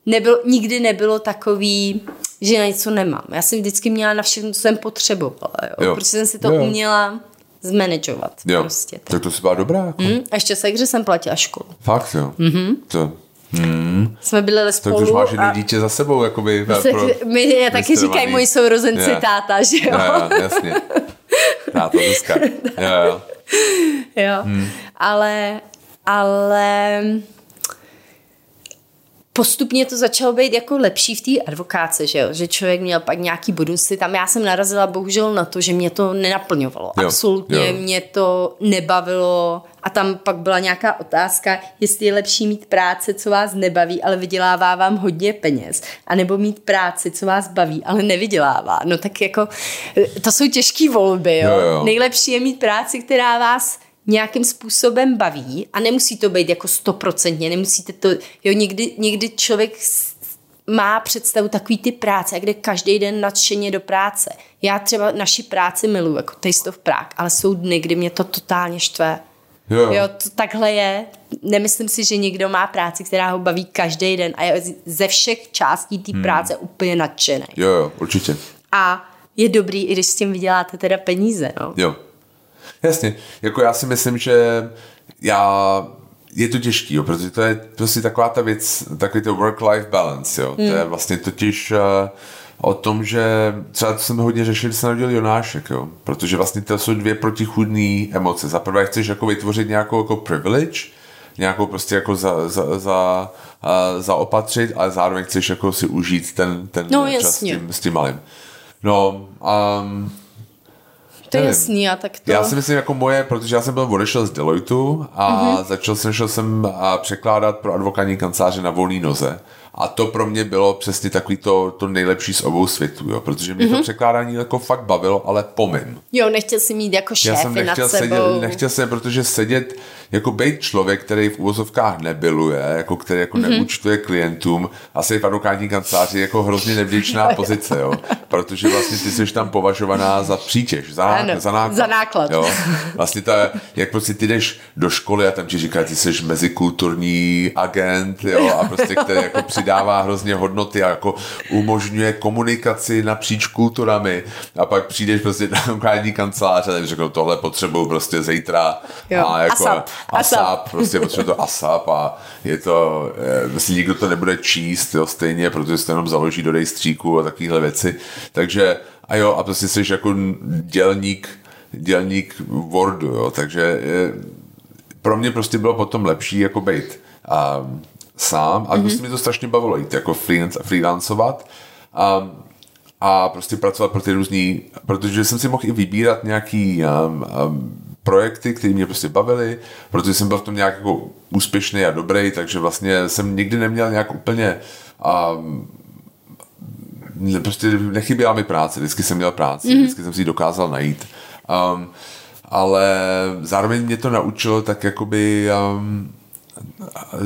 nebylo, nikdy nebylo takový, že na něco nemám. Já jsem vždycky měla na všechno, co jsem potřebovala, jo? Jo. Protože jsem si to jo. uměla zmanagovat. Jo. Prostě, tak. tak to si byla dobrá. Jako. Mm, a ještě Seigře jsem platila školu. Fakt jo. Mm-hmm. To Hmm. Jsme bydleli spolu. Tak už máš jiný a... dítě za sebou. Jakoby, se, pro... my, já taky říkají moji sourozenci yeah. táta, že jo? No, jo, jasně. Táta Zuzka. Jo, jo. Jo. Hmm. Ale, ale postupně to začalo být jako lepší v té advokáce, že jo? Že člověk měl pak nějaký bonusy. Tam já jsem narazila bohužel na to, že mě to nenaplňovalo. Jo. Absolutně jo. Mě to nebavilo. A tam pak byla nějaká otázka, jestli je lepší mít práce, co vás nebaví, ale vydělává vám hodně peněz. A nebo mít práci, co vás baví, ale nevydělává. No tak jako, to jsou těžký volby, jo. Jo, jo. Nejlepší je mít práci, která vás nějakým způsobem baví a nemusí to být jako stoprocentně, nemusíte to, jo, někdy, někdy člověk má představu takový ty práce, kde každý den nadšeně do práce. Já třeba naši práci miluju, jako Taste of Prague, ale jsou dny, kdy mě to totálně štve. Jo, jo, to takhle je. Nemyslím si, že někdo má práci, která ho baví každý den a je ze všech částí té hmm. práce úplně nadšený. Jo, jo, určitě. A je dobrý, i když s tím vyděláte teda peníze, no. Jo. Jasně, jako já si myslím, že já, je to těžký, jo, protože to je prostě taková ta věc, takový to work-life balance, jo, hmm. to je vlastně totiž uh, o tom, že třeba to jsem hodně řešil, když se narodil Jonášek, jo, protože vlastně to jsou dvě protichůdné emoce. Za prvé chceš jako vytvořit nějakou jako privilege, nějakou prostě jako za, za, za, uh, zaopatřit, ale zároveň chceš jako si užít ten, ten no, čas s tím, s tím malým. No, um, to je jasný, a tak to... Já si myslím jako moje, protože já jsem byl odešel z Deloitu a mm-hmm. začal jsem, šel jsem překládat pro advokátní kanceláře na volný noze. A to pro mě bylo přesně takový to, to nejlepší z obou světů, jo, protože mě mm-hmm. to překládání jako fakt bavilo, ale pomím. Jo, nechtěl jsi mít jako šéfy nad sebou. Já jsem nechtěl sedět, nechtěl jsem, protože sedět, jako bejt člověk, který v uvozovkách nebiluje, jako který jako mm-hmm. neúčtuje klientům, asi v advokátní kanceláři je jako hrozně nevděčná pozice, jo, protože vlastně ty jsi tam považovaná za přítěž, za, ano, za náklad. Za náklad. Jo. Vlastně ta, jak prostě ty jdeš do školy a tam ti říká, ty jsi mezikulturní agent, jo, a prostě který jako dává hrozně hodnoty a jako umožňuje komunikaci napříč kulturami a pak přijdeš prostě na advokátní kancelář a řekl, tohle potřebuju prostě zítra a jako ASAP, ASAP prostě potřebuju to ASAP a je to, vlastně nikdo to nebude číst, jo, stejně, protože se to jenom založí do rejstříku a takovéhle věci, takže a jo, a prostě jsi jako dělník, dělník Wordu, jo, takže je, pro mě prostě bylo potom lepší jako bejt a sám, a mm-hmm. prostě mi to strašně bavilo jít jako freelance, freelancovat a, a prostě pracovat pro ty různý, protože jsem si mohl i vybírat nějaký um, um, projekty, které mě prostě bavily, protože jsem byl v tom nějak jako úspěšný a dobrý, takže vlastně jsem nikdy neměl nějak úplně um, prostě nechyběla mi práce, vždycky jsem měl práci, mm-hmm. vždycky jsem si ji dokázal najít. Um, ale zároveň mě to naučilo tak jakoby um,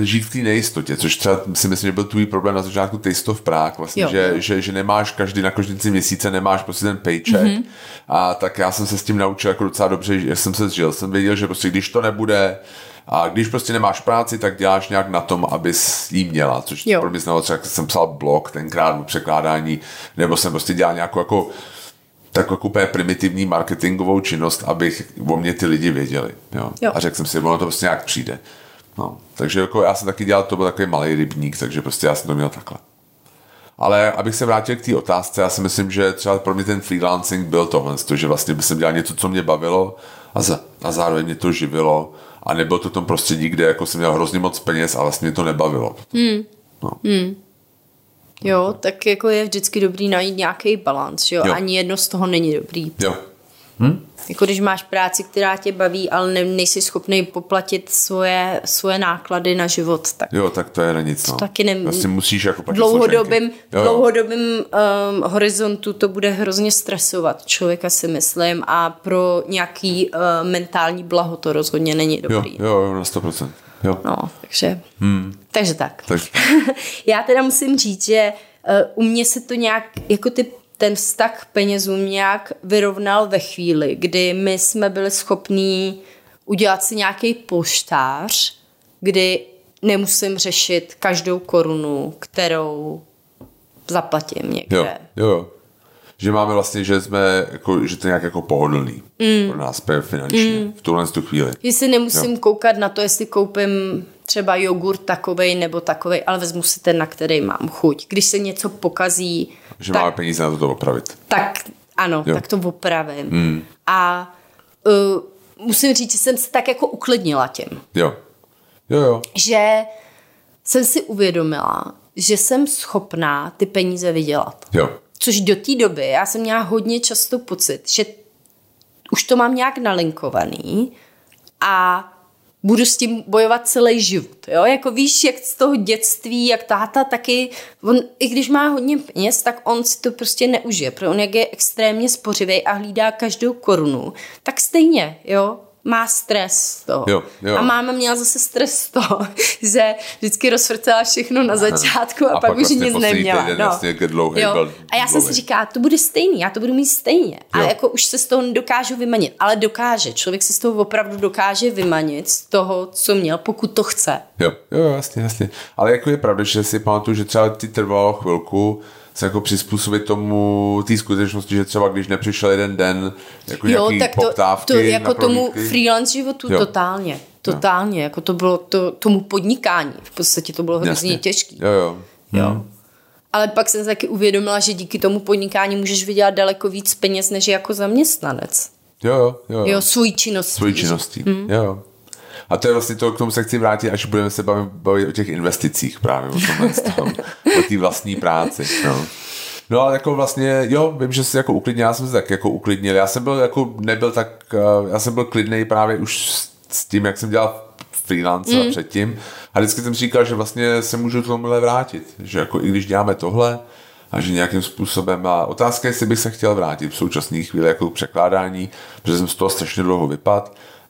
žít v té nejistotě, což třeba si myslím, že byl tvůj problém na začátku Taste of Prague, vlastně, jo, že, jo. Že, že nemáš každý, na každý měsíce nemáš prostě ten paycheck mm-hmm. a tak já jsem se s tím naučil jako docela dobře, že jsem se zžil, jsem věděl, že prostě když to nebude a když prostě nemáš práci, tak děláš nějak na tom, abys jí měla, což jo. pro mě znamenalo třeba, jsem psal blog tenkrát o překládání, nebo jsem prostě dělal nějakou jako takovou úplně primitivní marketingovou činnost, abych o mě ty lidi věděli, jo? Jo. A řekl jsem si, ono to prostě nějak přijde. No, takže jako já jsem taky dělal, to byl takový malý rybník, takže prostě já jsem to měl takhle. Ale abych se vrátil k té otázce, já si myslím, že třeba pro mě ten freelancing byl tohle, že vlastně jsem dělal něco, co mě bavilo a, za, a zároveň mě to živilo a nebylo to v tom prostředí, kde jako jsem měl hrozně moc peněz a vlastně mě to nebavilo. Hmm. No. Hmm. Jo, tak jako je vždycky dobrý najít nějaký balanc, jo? Jo. Ani jedno z toho není dobrý. Jo. Hm? Jako když máš práci, která tě baví, ale ne, nejsi schopný poplatit svoje, svoje náklady na život. Tak jo, tak to je na nic. No. Taky ne... Vlastně musíš jako platit dlouhodobým, jo, jo. dlouhodobým um, horizontu to bude hrozně stresovat člověka, si myslím, a pro nějaký uh, mentální blaho to rozhodně není dobrý. Jo, jo, na sto procent. Jo. No, takže, hmm. takže tak. tak. Já teda musím říct, že uh, u mě se to nějak, jako ty ten vztah penězům nějak vyrovnal ve chvíli, kdy my jsme byli schopní udělat si nějaký polštář, kdy nemusím řešit každou korunu, kterou zaplatím někde. Jo, jo, jo. Že máme vlastně, že jsme, jako, že to je nějak jako pohodlný mm. pro nás finančně mm. v tuhle tu chvíli. Jestli nemusím jo. koukat na to, jestli koupím třeba jogurt takovej nebo takovej, ale vezmu si ten, na který mám chuť. Když se něco pokazí... Že tak, máme peníze na to opravit. Tak ano, jo. tak to opravím. Mm. A uh, musím říct, že jsem se tak jako uklidnila tím. Jo. Jo, jo. Že jsem si uvědomila, že jsem schopná ty peníze vydělat. Jo. Což do té doby já jsem měla hodně často pocit, že už to mám nějak nalinkovaný a budu s tím bojovat celý život. Jo? Jako víš, jak z toho dětství, jak táta taky, on, i když má hodně peněz, tak on si to prostě neužije. Protože on jak je extrémně spořivý a hlídá každou korunu, tak stejně, jo? Má stres z toho. Jo, jo. A máma měla zase stres z toho, že vždycky rozfrcela všechno na začátku a, a pak, pak už vlastně nic neměla. No. Vlastně dlouhý, jo. Byl, a já jsem si říkala, to bude stejný, já to budu mít stejně. Jo. A jako už se z toho nedokážu vymanit. Ale dokáže. Člověk se z toho opravdu dokáže vymanit z toho, co měl, pokud to chce. Jo, jo, jasně, jasně. Ale jako je pravda, že si pamatuju, že třeba ti trvalo chvilku se jako přizpůsobit tomu té skutečnosti, že třeba když nepřišel jeden den jako jo, nějaký tak to, poptávky to, jako na tomu freelance životu jo. totálně, totálně, jo. jako to bylo to, tomu podnikání, v podstatě to bylo hrozně těžký. Jo, jo. Jo. Hmm. Ale pak jsem taky uvědomila, že díky tomu podnikání můžeš vydělat daleko víc peněz, než jako zaměstnanec. Jo, jo. Jo, jo svůj činností. Svůj činností, hmm. jo. A to je vlastně to, k tomu se chci vrátit, až budeme se bavit, bavit o těch investicích právě, o tomhle stavu, o té vlastní práci. No. no ale jako vlastně, jo, vím, že jsi jako uklidnil, já jsem se tak jako uklidnil, já jsem byl jako, nebyl tak, já jsem byl klidnej právě už s tím, jak jsem dělal freelance mm. předtím a vždycky jsem říkal, že vlastně se můžu k tomuhle vrátit, že jako i když děláme tohle a že nějakým způsobem a otázka, jestli bych se chtěl vrátit v současné chvíli jako překládání, protože jsem z toho strašně dlouho vypadl.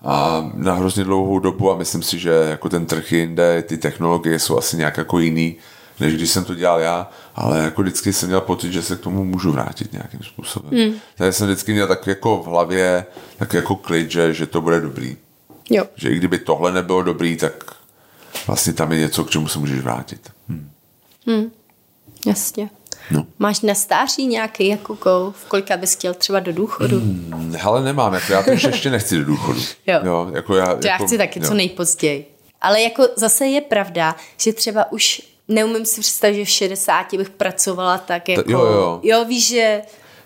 A na hrozně dlouhou dobu a myslím si, že jako ten trh jinde, ty technologie jsou asi nějak jako jiný, než když jsem to dělal já, ale jako vždycky jsem měl pocit, že se k tomu můžu vrátit nějakým způsobem. Mm. Takže jsem vždycky měl tak jako v hlavě, tak jako klid, že, že to bude dobrý. Jo. Že i kdyby tohle nebylo dobrý, tak vlastně tam je něco, k čemu se můžeš vrátit. Hm. Mm. Jasně. No. Máš na stáří nějaký jako goal, v kolika bys chtěl třeba do důchodu? Hmm, hele, nemám, jako já to ještě nechci do důchodu. jo. Jo, jako já, to jako, já chci taky jo. co nejpozději. Ale jako zase je pravda, že třeba už neumím si představit, že v šedesáti bych pracovala tak jako... Ta, jo, jo. jo, víš, že...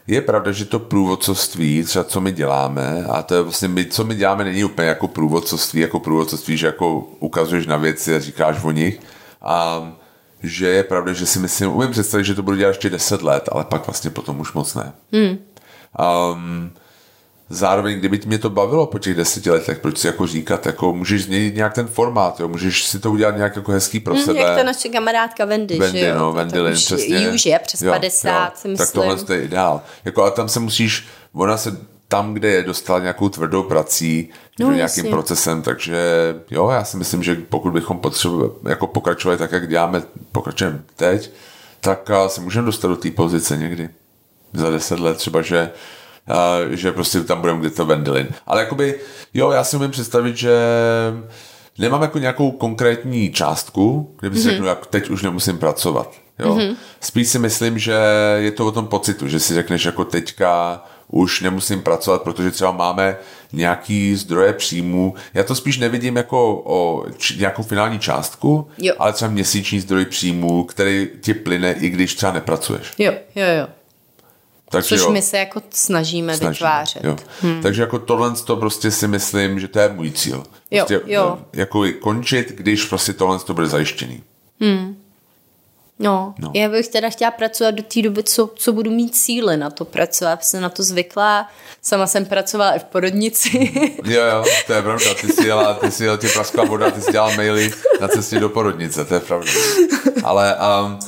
Je pravda, že to průvodcovství, třeba co my děláme, a to je vlastně, my, co my děláme, není úplně jako průvodcovství, jako průvodcovství, že jako ukazuješ na věci a říkáš o nich a... že je pravda, že si myslím, umím představit, že to budu dělat ještě deset let, ale pak vlastně potom už moc ne. Mm. Um, zároveň, kdyby mě to bavilo po těch deseti letech, proč si jako říkat, jako můžeš změnit nějak ten formát, jo? Můžeš si to udělat nějak jako hezký pro mm, sebe. Jak ta naše kamarádka Vendy, Vendy, že jo? No, Vendy, Lynn, přesně. Ji už je přes jo, padesát, jo, si myslím. Tak tohle to je ideál. Jako, a tam se musíš, ona se tam, kde je, dostala nějakou tvrdou prací, no, nějakým si. procesem, takže jo, já si myslím, že pokud bychom potřebovali jako pokračovali tak, jak děláme, pokračujeme teď, tak se můžeme dostat do té pozice někdy. Za deset let třeba, že, a, že prostě tam budeme kde to vendelin. Ale jakoby, jo, já si umím představit, že nemám jako nějakou konkrétní částku, kdyby mm-hmm. si řeknu, jak teď už nemusím pracovat. Jo. Mm-hmm. Spíš si myslím, že je to o tom pocitu, že si řekneš jako teďka už nemusím pracovat, protože třeba máme nějaký zdroje příjmů. Já to spíš nevidím jako o či, nějakou finální částku, jo. ale třeba měsíční zdroj příjmů, který ti plyne, i když třeba nepracuješ. Jo, jo, jo. Takže což jo, my se jako snažíme, snažíme vytvářet. Hmm. Takže jako tohle to prostě si myslím, že to je můj cíl. Prostě jo, jo. Jako končit, když prostě tohle to bude zajištěný. Hmm. No, no, já bych teda chtěla pracovat do té doby, co, co budu mít síly na to pracovat, jsem na to zvyklá, sama jsem pracovala i v porodnici. Jo, jo, to je pravda, ty jsi jela, ty jsi jela tě praskla voda, ty jsi dělala maily na cestě do porodnice, to je pravda. Ale um,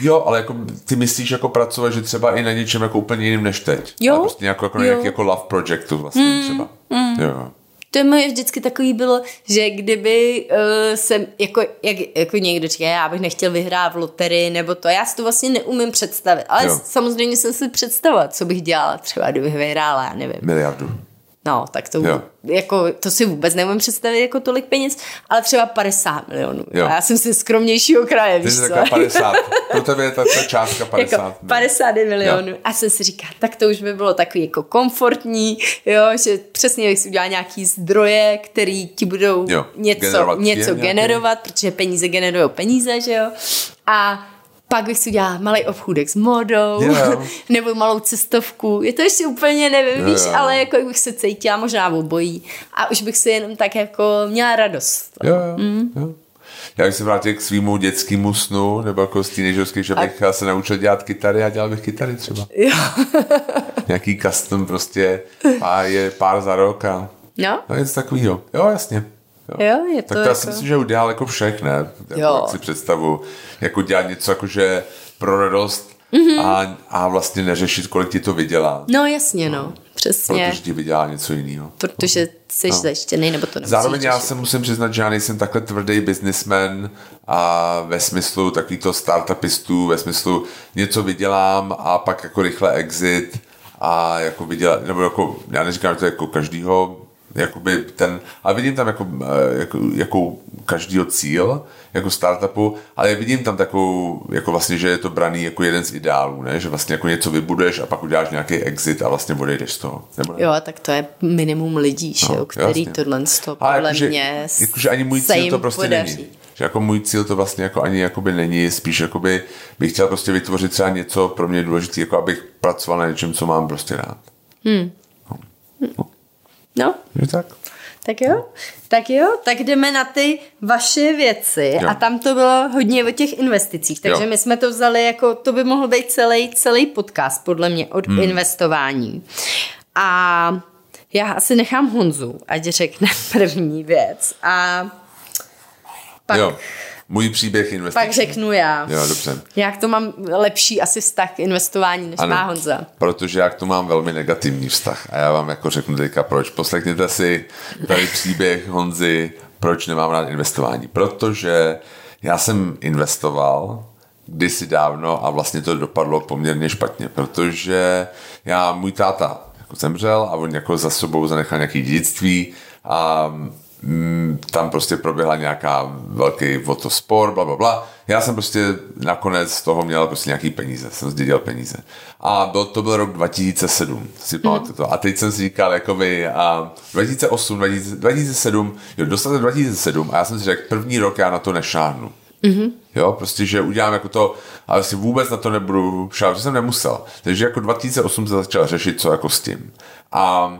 jo, ale jako ty myslíš jako pracovat, že třeba i na něčem jako úplně jiným než teď. Jo. Ale prostě nějakou, jako nějaký jako love projectu vlastně mm, třeba. Mm. Jo. To je moje vždycky takový bylo, že kdyby uh, jsem, jako, jak, jako někdo říká, já bych nechtěl vyhrát v loterii nebo to, já si to vlastně neumím představit, ale jo. samozřejmě jsem si představila, co bych dělala třeba, kdybych vyhrála, já nevím. Miliardu. No, tak to, yeah. jako, to si vůbec neumím představit jako tolik peněz, ale třeba padesát milionů. Yeah. Já jsem si skromnějšího kraje, víš co? padesát. Pro tebe je ta částka padesát. Jako padesát milionů. Yeah. A jsem si říká, tak to už by bylo takový jako komfortní, jo, že přesně jak si udělá nějaký zdroje, který ti budou jo, něco generovat, něco generovat protože peníze generují peníze, že jo? A pak bych si udělala malej obchůdek s modou, yeah. nebo malou cestovku. Je to ještě úplně, nevím, víš, yeah. ale jako bych se cítila možná obojí. A už bych si jenom tak jako měla radost. Yeah. Mm. Yeah. Já bych se vrátil k svýmu dětskému snu, nebo jako z teenagerských, že bych a... se naučil dělat kytary a dělal bych kytary třeba. Jo. Nějaký custom prostě a je pár za rok a no? No, něco takovýho. Jo, jasně. Jo. Jo, je to tak to jako... já si myslím, že udělal jako všech, ne? Jako si představu, jako dělat něco jakože pro radost mm-hmm. a, a vlastně neřešit, kolik ti to vydělá. No jasně, no, no přesně. Protože ti vydělá něco jiného. Protože jsi no. zajištěný, nebo to nemusíš. Zároveň já se musím přiznat, že já nejsem takhle tvrdý businessman a ve smyslu takovýto startupistů, ve smyslu něco vydělám a pak jako rychle exit a jako vydělám, nebo jako, já neříkám, že to je jako každýho, jakoby ten, ale vidím tam jako, jako, jako každýho cíl, jako startupu, ale vidím tam takovou, jako vlastně, že je to braný jako jeden z ideálů, ne? Že vlastně jako něco vybuduješ a pak uděláš nějaký exit a vlastně odejdeš z toho. Nebo ne? Jo, tak to je minimum lidí, no, jo, který jasně. tohle stop podle jako, mě se jako, že ani můj cíl to prostě podaří. Není. Že jako můj cíl to vlastně jako ani jakoby není, spíš jakoby bych chtěl prostě vytvořit třeba něco pro mě důležité, jako abych pracoval na něčem, co mám prostě rád. Hmm. No. No. No. Tak. tak jo, tak jo, tak jdeme na ty vaše věci jo. a tam to bylo hodně o těch investicích, takže jo. my jsme to vzali jako, to by mohl být celý, celý podcast podle mě od hmm. investování a já asi nechám Honzu, ať řekne první věc a pak... Jo. Můj příběh investiční. Pak řeknu já. Jo, dobře. Já k tomu mám lepší asi vztah k investování, než ano, má Honza. Protože já k tomu mám velmi negativní vztah. A já vám jako řeknu teďka proč. Poslechněte si tady příběh Honzy, proč nemám rád investování. Protože já jsem investoval kdysi dávno a vlastně to dopadlo poměrně špatně. Protože já, můj táta jako zemřel a on jako za sobou zanechal nějaké dědictví a tam prostě proběhla nějaká velký o to spor, bla, bla, bla. Já jsem prostě nakonec z toho měl prostě nějaký peníze, jsem zdědil peníze. A byl, to byl rok dva tisíce sedm, si pamatuju to. A teď jsem si říkal, jakoby a dva tisíce osm, dva tisíce sedm, jo, dostal jsem dva tisíce sedm a já jsem si řekl, první rok já na to nešáhnu. Mm-hmm. Jo, prostě, že udělám jako to, ale si vůbec na to nebudu šáhat, že jsem nemusel. Takže jako dva tisíce osm jsem začal řešit, co jako s tím. A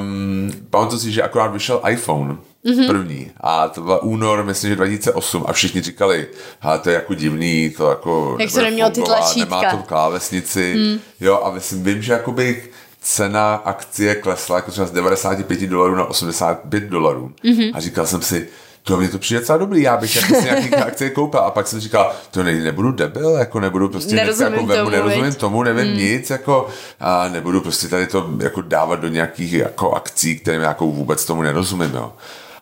Um, pamatuju si, že akorát vyšel iPhone mm-hmm. první a to byl únor, myslím, že dva tisíce osm a všichni říkali, hele, to je jako divný, to jako jak to nemělo ty tlačítka, nemá to klávesnici mm. jo a myslím, vím, že jakoby cena akcie klesla jako třeba z devadesát pět dolarů na osmdesát pět dolarů mm-hmm. a říkal jsem si, to mě to přijde celá dobrý, já bych jako si nějaký akcie koupil a pak jsem říkal, to ne, nebudu debil, jako nebudu prostě nerozumím, jako tomu, nerozumím tomu, nevím mm. nic, jako a nebudu prostě tady to jako dávat do nějakých jako akcí, kterým jako vůbec tomu nerozumím, jo.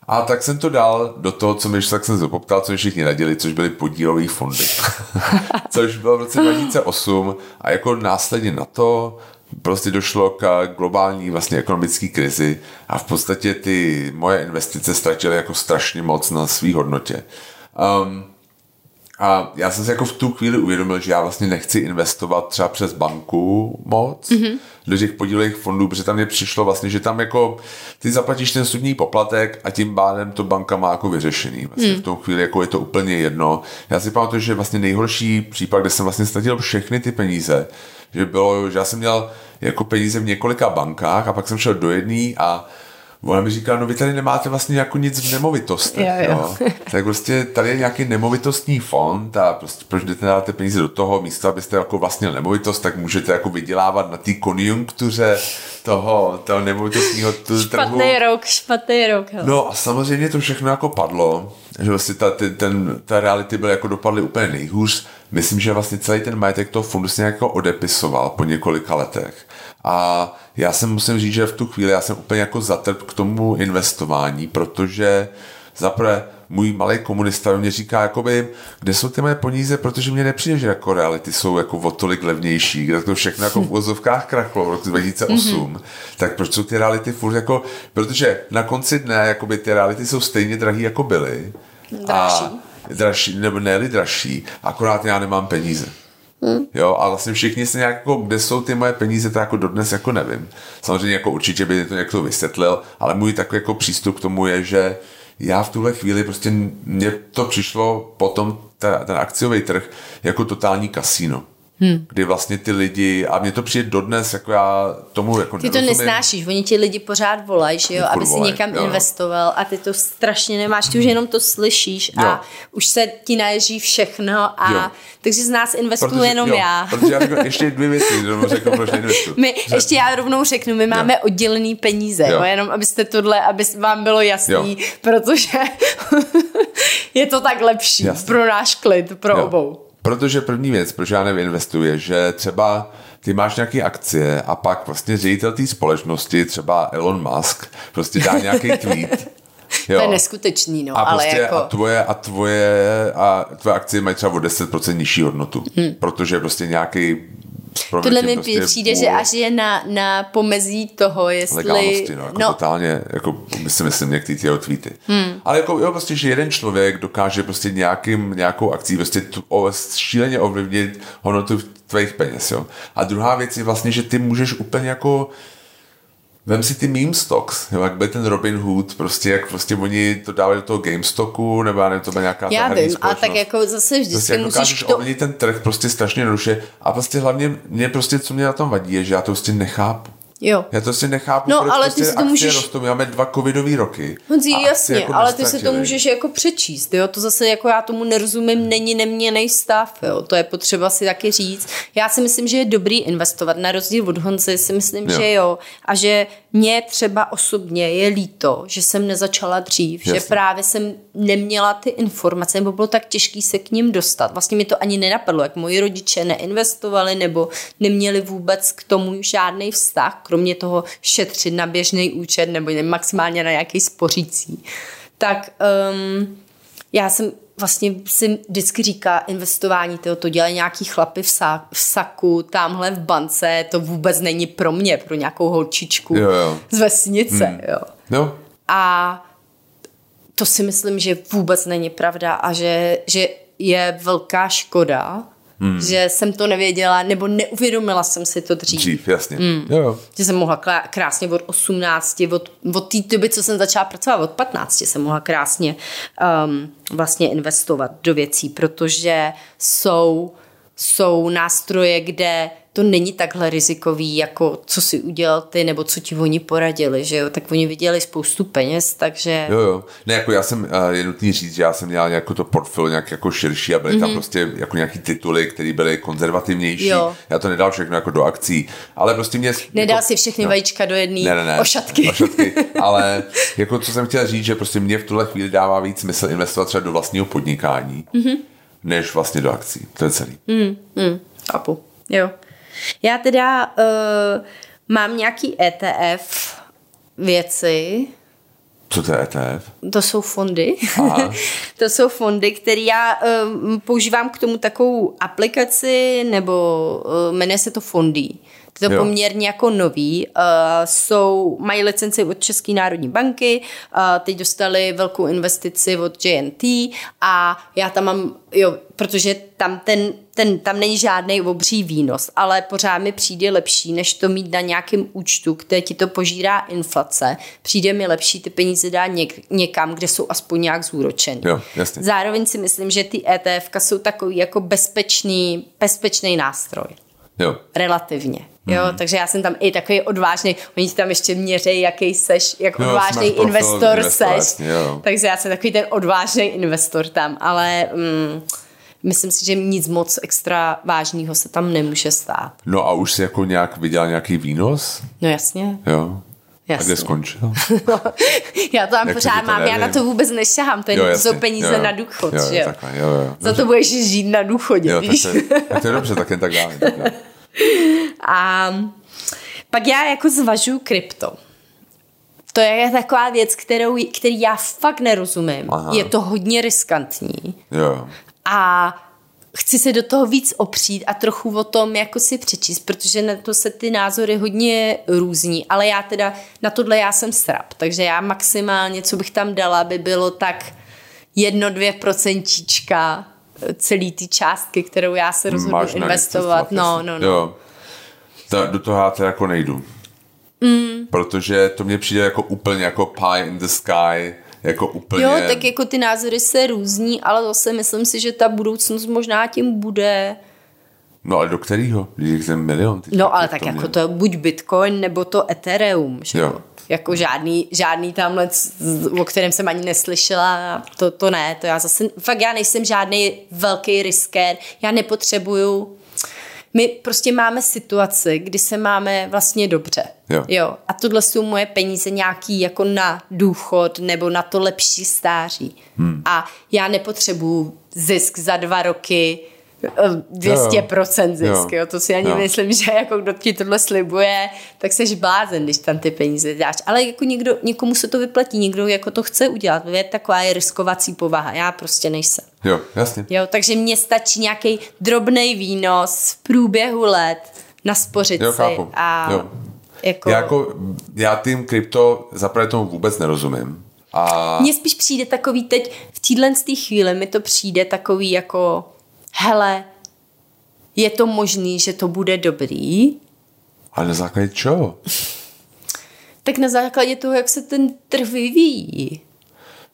A tak jsem to dal do toho, co mi tak jsem poptal, co mi všichni radili, což byly podílové fondy. Což bylo v roce dva tisíce osm a jako následně na to prostě došlo k globální vlastně ekonomické krizi a v podstatě ty moje investice ztratily jako strašně moc na svý hodnotě. Um, a já jsem si jako v tu chvíli uvědomil, že já vlastně nechci investovat třeba přes banku moc mm-hmm. do těch podílových fondů, protože tam mě přišlo vlastně, že tam jako ty zaplatíš ten soudní poplatek a tím pádem to banka má jako vyřešený. Vlastně mm. v tom chvíli jako je to úplně jedno. Já si pamatuju, že vlastně nejhorší případ, kde jsem vlastně ztratil všechny ty peníze, že bylo, že já jsem měl jako peníze v několika bankách a pak jsem šel do jedné a ona mi říkala, no vy tady nemáte vlastně jako nic v nemovitostech, jo, jo. Jo. Tak prostě tady je nějaký nemovitostní fond a prostě proč jdete dáte peníze do toho místa, abyste jako vlastnil nemovitost, tak můžete jako vydělávat na té konjunktuře toho, toho nemovitostního trhu. Špatný rok, špatný rok. Hele. No a samozřejmě to všechno jako padlo, že vlastně ta, ten, ta reality byly jako dopadly úplně nejhůř. Myslím, že vlastně celý ten majetek toho fondu se nějak jako odepisoval po několika letech. A já jsem musím říct, že v tu chvíli já jsem úplně jako zatrp k tomu investování, protože zaprvé můj malý komunista mě říká, jakoby, kde jsou ty moje peníze, protože mě nepřijde, že jako reality jsou jako o tolik levnější, kde to všechno jako v uvozovkách krachlo v roku dva tisíce osm, mm-hmm. tak proč jsou ty reality furt jako, protože na konci dne jakoby, ty reality jsou stejně drahý, jako byly. Dražší. A dražší, nebo ne-li dražší, akorát já nemám peníze. Hmm. Jo, a vlastně všichni se nějak jako, kde jsou ty moje peníze, to jako dodnes jako nevím. Samozřejmě jako určitě by to někdo vysvětlil, ale můj takový jako přístup k tomu je, že já v tuhle chvíli prostě mně to přišlo potom ta, ten akciový trh jako totální kasino. Hmm. Kdy vlastně ty lidi, a mně to přijde dodnes, jako já tomu jako ty to nesnášíš, oni ti lidi pořád volají, že jo, aby volaj, si někam jo. investoval a ty to strašně nemáš, ty už jenom to slyšíš a jo. už se ti najeří všechno a jo. takže z nás investuju protože, jenom jo, já. Protože já řekl, ještě dvě věci, rovnou řeknu, proč neinvestuju. My, ještě já rovnou řeknu, my máme jo. oddělený peníze, jo. jenom abyste tohle, aby vám bylo jasný, jo. protože je to tak lepší jasný. Pro náš klid, pro jo. obou. Protože první věc, proč já neinvestuju, je, že třeba ty máš nějaké akcie a pak vlastně ředitel té společnosti, třeba Elon Musk, prostě dá nějaký tweet. Jo. To je neskutečný, no, a ale prostě jako... A tvoje, a tvoje, a tvoje akcie mají třeba o deset procent nižší hodnotu, hmm. protože prostě nějaký... Tohle mi prostě přijde, půl... že až je na, na pomezí toho, jestli... Legálnosti, no, jako no. totálně, jako myslím, myslím, některé ty jeho tweety. Hmm. Ale jako, jo, prostě, že jeden člověk dokáže prostě nějakým, nějakou akcí prostě tu, o, šíleně ovlivnit hodnotu tvých peněz, jo. A druhá věc je vlastně, že ty můžeš úplně jako... Vem si ty meme stocks, jo, jak byl ten Robin Hood, prostě jak prostě oni to dávají do toho GameStocku, nebo já nevím, to byla nějaká já vím, společnost. A tak jako zase vždycky prostě musíš... Prostě jako dokážeš to... ten trh prostě strašně jednoduše a prostě hlavně mě prostě, co mě na tom vadí, je, že já to prostě nechápu. Jo. Já to prostě nechápu, no, proč ale prostě ty si to akcie můžeš... rostou. My máme dva covidový roky. Honzi, jasně, jako ale ty si to můžeš jako přečíst, jo, to zase jako já tomu nerozumím, není neměnej stav, jo, to je potřeba si taky říct. Já si myslím, že je dobrý investovat, na rozdíl od Honzy si myslím, jo. že jo, a že mě třeba osobně je líto, že jsem nezačala dřív, jasně. že právě jsem neměla ty informace, nebo bylo tak těžký se k ním dostat. Vlastně mi to ani nenapadlo, jak moji rodiče neinvestovali, nebo neměli vůbec k tomu žádný vztah, kromě toho šetřit na běžný účet nebo maximálně na nějaký spořící. Tak um, já jsem vlastně si vždycky říká investování, tyjo, to dělají nějaký chlapy v, sa, v saku, tamhle v bance, to vůbec není pro mě, pro nějakou holčičku jo, jo. z vesnice. Hmm. Jo. No. A to si myslím, že vůbec není pravda a že, že je velká škoda, Hmm. že jsem to nevěděla, nebo neuvědomila jsem si to dřív. Dřív, jasně. Hmm. Jo, jo. Že jsem mohla krásně od osmnácti, od, od té doby, co jsem začala pracovat, od patnácti jsem mohla krásně um, vlastně investovat do věcí, protože jsou, jsou nástroje, kde to není takhle rizikový, jako co si udělal ty, nebo co ti oni poradili, že jo, tak oni viděli spoustu peněz, takže... Jo, jo, ne, jako já jsem, je nutný říct, že já jsem měl nějakou to portfolio nějak jako širší a byly mm-hmm. tam prostě jako nějaký tituly, které byly konzervativnější, jo. já to nedal všechno jako do akcí, ale prostě mě... Nedal jako, si všechny no, vajíčka do jedné ne, ne, ne, ošatky. ošatky, ale jako co jsem chtěl říct, že prostě mě v tuhle chvíli dává víc smysl investovat třeba do vlastního podnikání, mm-hmm. než vlastně do akcí, to je celý. Mm, mm, chápu, jo. Já teda uh, mám nějaký E T F věci. Co to je E T F? To jsou fondy. To jsou fondy, které já uh, používám k tomu takovou aplikaci, nebo uh, jmenuje se to Fondy. To je poměrně jako nový. Uh, jsou, mají licenci od České národní banky, uh, teď dostali velkou investici od J N T a já tam mám, jo, protože tam ten Ten, tam není žádnej obří výnos, ale pořád mi přijde lepší, než to mít na nějakém účtu, kde ti to požírá inflace. Přijde mi lepší ty peníze dát něk, někam, kde jsou aspoň nějak zúročený. Jo, jasně. Zároveň si myslím, že ty E T F jsou takový jako bezpečný, bezpečný nástroj. Jo. Relativně. Jo, mm. takže já jsem tam i takový odvážný, oni tam ještě měří, jaký seš, jak jo, odvážný investor seš. Vlastně, takže já jsem takový ten odvážný investor tam, ale... Mm, myslím si, že nic moc extra vážného se tam nemůže stát. No a už jsi jako nějak viděl nějaký výnos? No jasně. Jo. Jasně. A kde skončil? No, já to tam jak pořád to mám, nevím. Já na to vůbec nešahám, to, jo, to jsou peníze jo, jo. na důchod, jo, že jo? Takhle, jo, jo. Za to budeš žít na důchodě, jo, víš? Tak to je dobře, tak jen tak dále. Tak dále. A pak já jako zvažuji krypto. To je taková věc, kterou, který já fakt nerozumím. Aha. Je to hodně riskantní. Yeah. A chci se do toho víc opřít a trochu o tom jako si přečíst, protože na to se ty názory hodně různí, ale já teda na tohle já jsem srab, takže já maximálně, co bych tam dala, by bylo tak jedno, dvě procentíčka celý ty částky, kterou já se rozhodnu Máš investovat. No, no, no. Jo. Ta, do toho já to jako nejdu. Mm. Protože to mně přijde jako úplně jako pie in the sky, jako úplně... Jo, tak jako ty názory se různí, ale zase myslím si, že ta budoucnost možná tím bude... No ale do kterého? Když jsem milion. No ale tak to jako mě... to je buď Bitcoin, nebo to Ethereum, že jo. Jako žádný, žádný tamhle, o kterém jsem ani neslyšela, to, to ne, to já zase... Fakt já nejsem žádný velký riskér, já nepotřebuju... My prostě máme situaci, kdy se máme vlastně dobře. Jo. Jo. A tohle jsou moje peníze nějaký jako na důchod nebo na to lepší stáří. Hmm. A já nepotřebuju zisk za dva roky dvě stě procent zisk. Jo. Jo. To si ani jo. myslím, že jako kdo ti tohle slibuje, tak seš blázen, když tam ty peníze dáš. Ale jako někdo, někomu se to vyplatí, někdo jako to chce udělat. Je taková je riskovací povaha. Já prostě nejsem. Jo, jasně. Jo, takže mně stačí nějaký drobnej výnos v průběhu let naspořit jo, si. Chápu. A jo. Jako... Já, jako, já tím krypto zaprvé tomu vůbec nerozumím. A... Mně spíš přijde takový teď, v týhle z té chvíli mi to přijde takový jako hele, je to možný, že to bude dobrý. Ale na základě čeho? Tak na základě toho, jak se ten trh vyvíjí.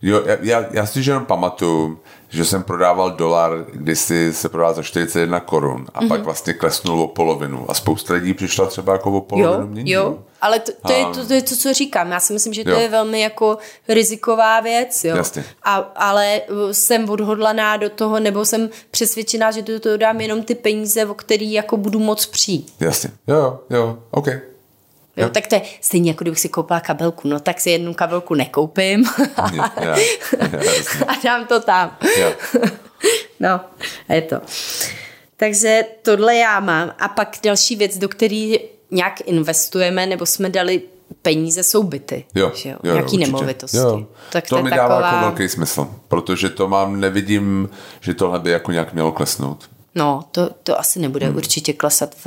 Jo, já, já, já si jenom pamatuju, že jsem prodával dolar, kdysi se prodával za čtyřicet jedna korun a mm-hmm. pak vlastně klesnul o polovinu a spousta lidí přišla třeba jako o polovinu mění. Jo, jo, ale to, to, a... je to, to je to, co říkám. Já si myslím, že to jo. je velmi jako riziková věc, jo. Jasně. A, ale jsem odhodlaná do toho, nebo jsem přesvědčená, že do toho dám jenom ty peníze, o který jako budu moc přijít. Jasně, jo, jo, ok. Jo, tak to je stejně, jako kdybych si koupila kabelku. No tak si jednu kabelku nekoupím yeah, yeah, yeah, a dám to tam. Yeah. No, a je to. Takže tohle já mám. A pak další věc, do který nějak investujeme, nebo jsme dali peníze, jsou byty. Jo, jo, jo, nějaký určitě. Nemovitosti. Jo. Tak to, to mi taková... dává jako velký smysl, protože to mám, nevidím, že tohle by jako nějak mělo klesnout. No, to, to asi nebude hmm. určitě klesat v...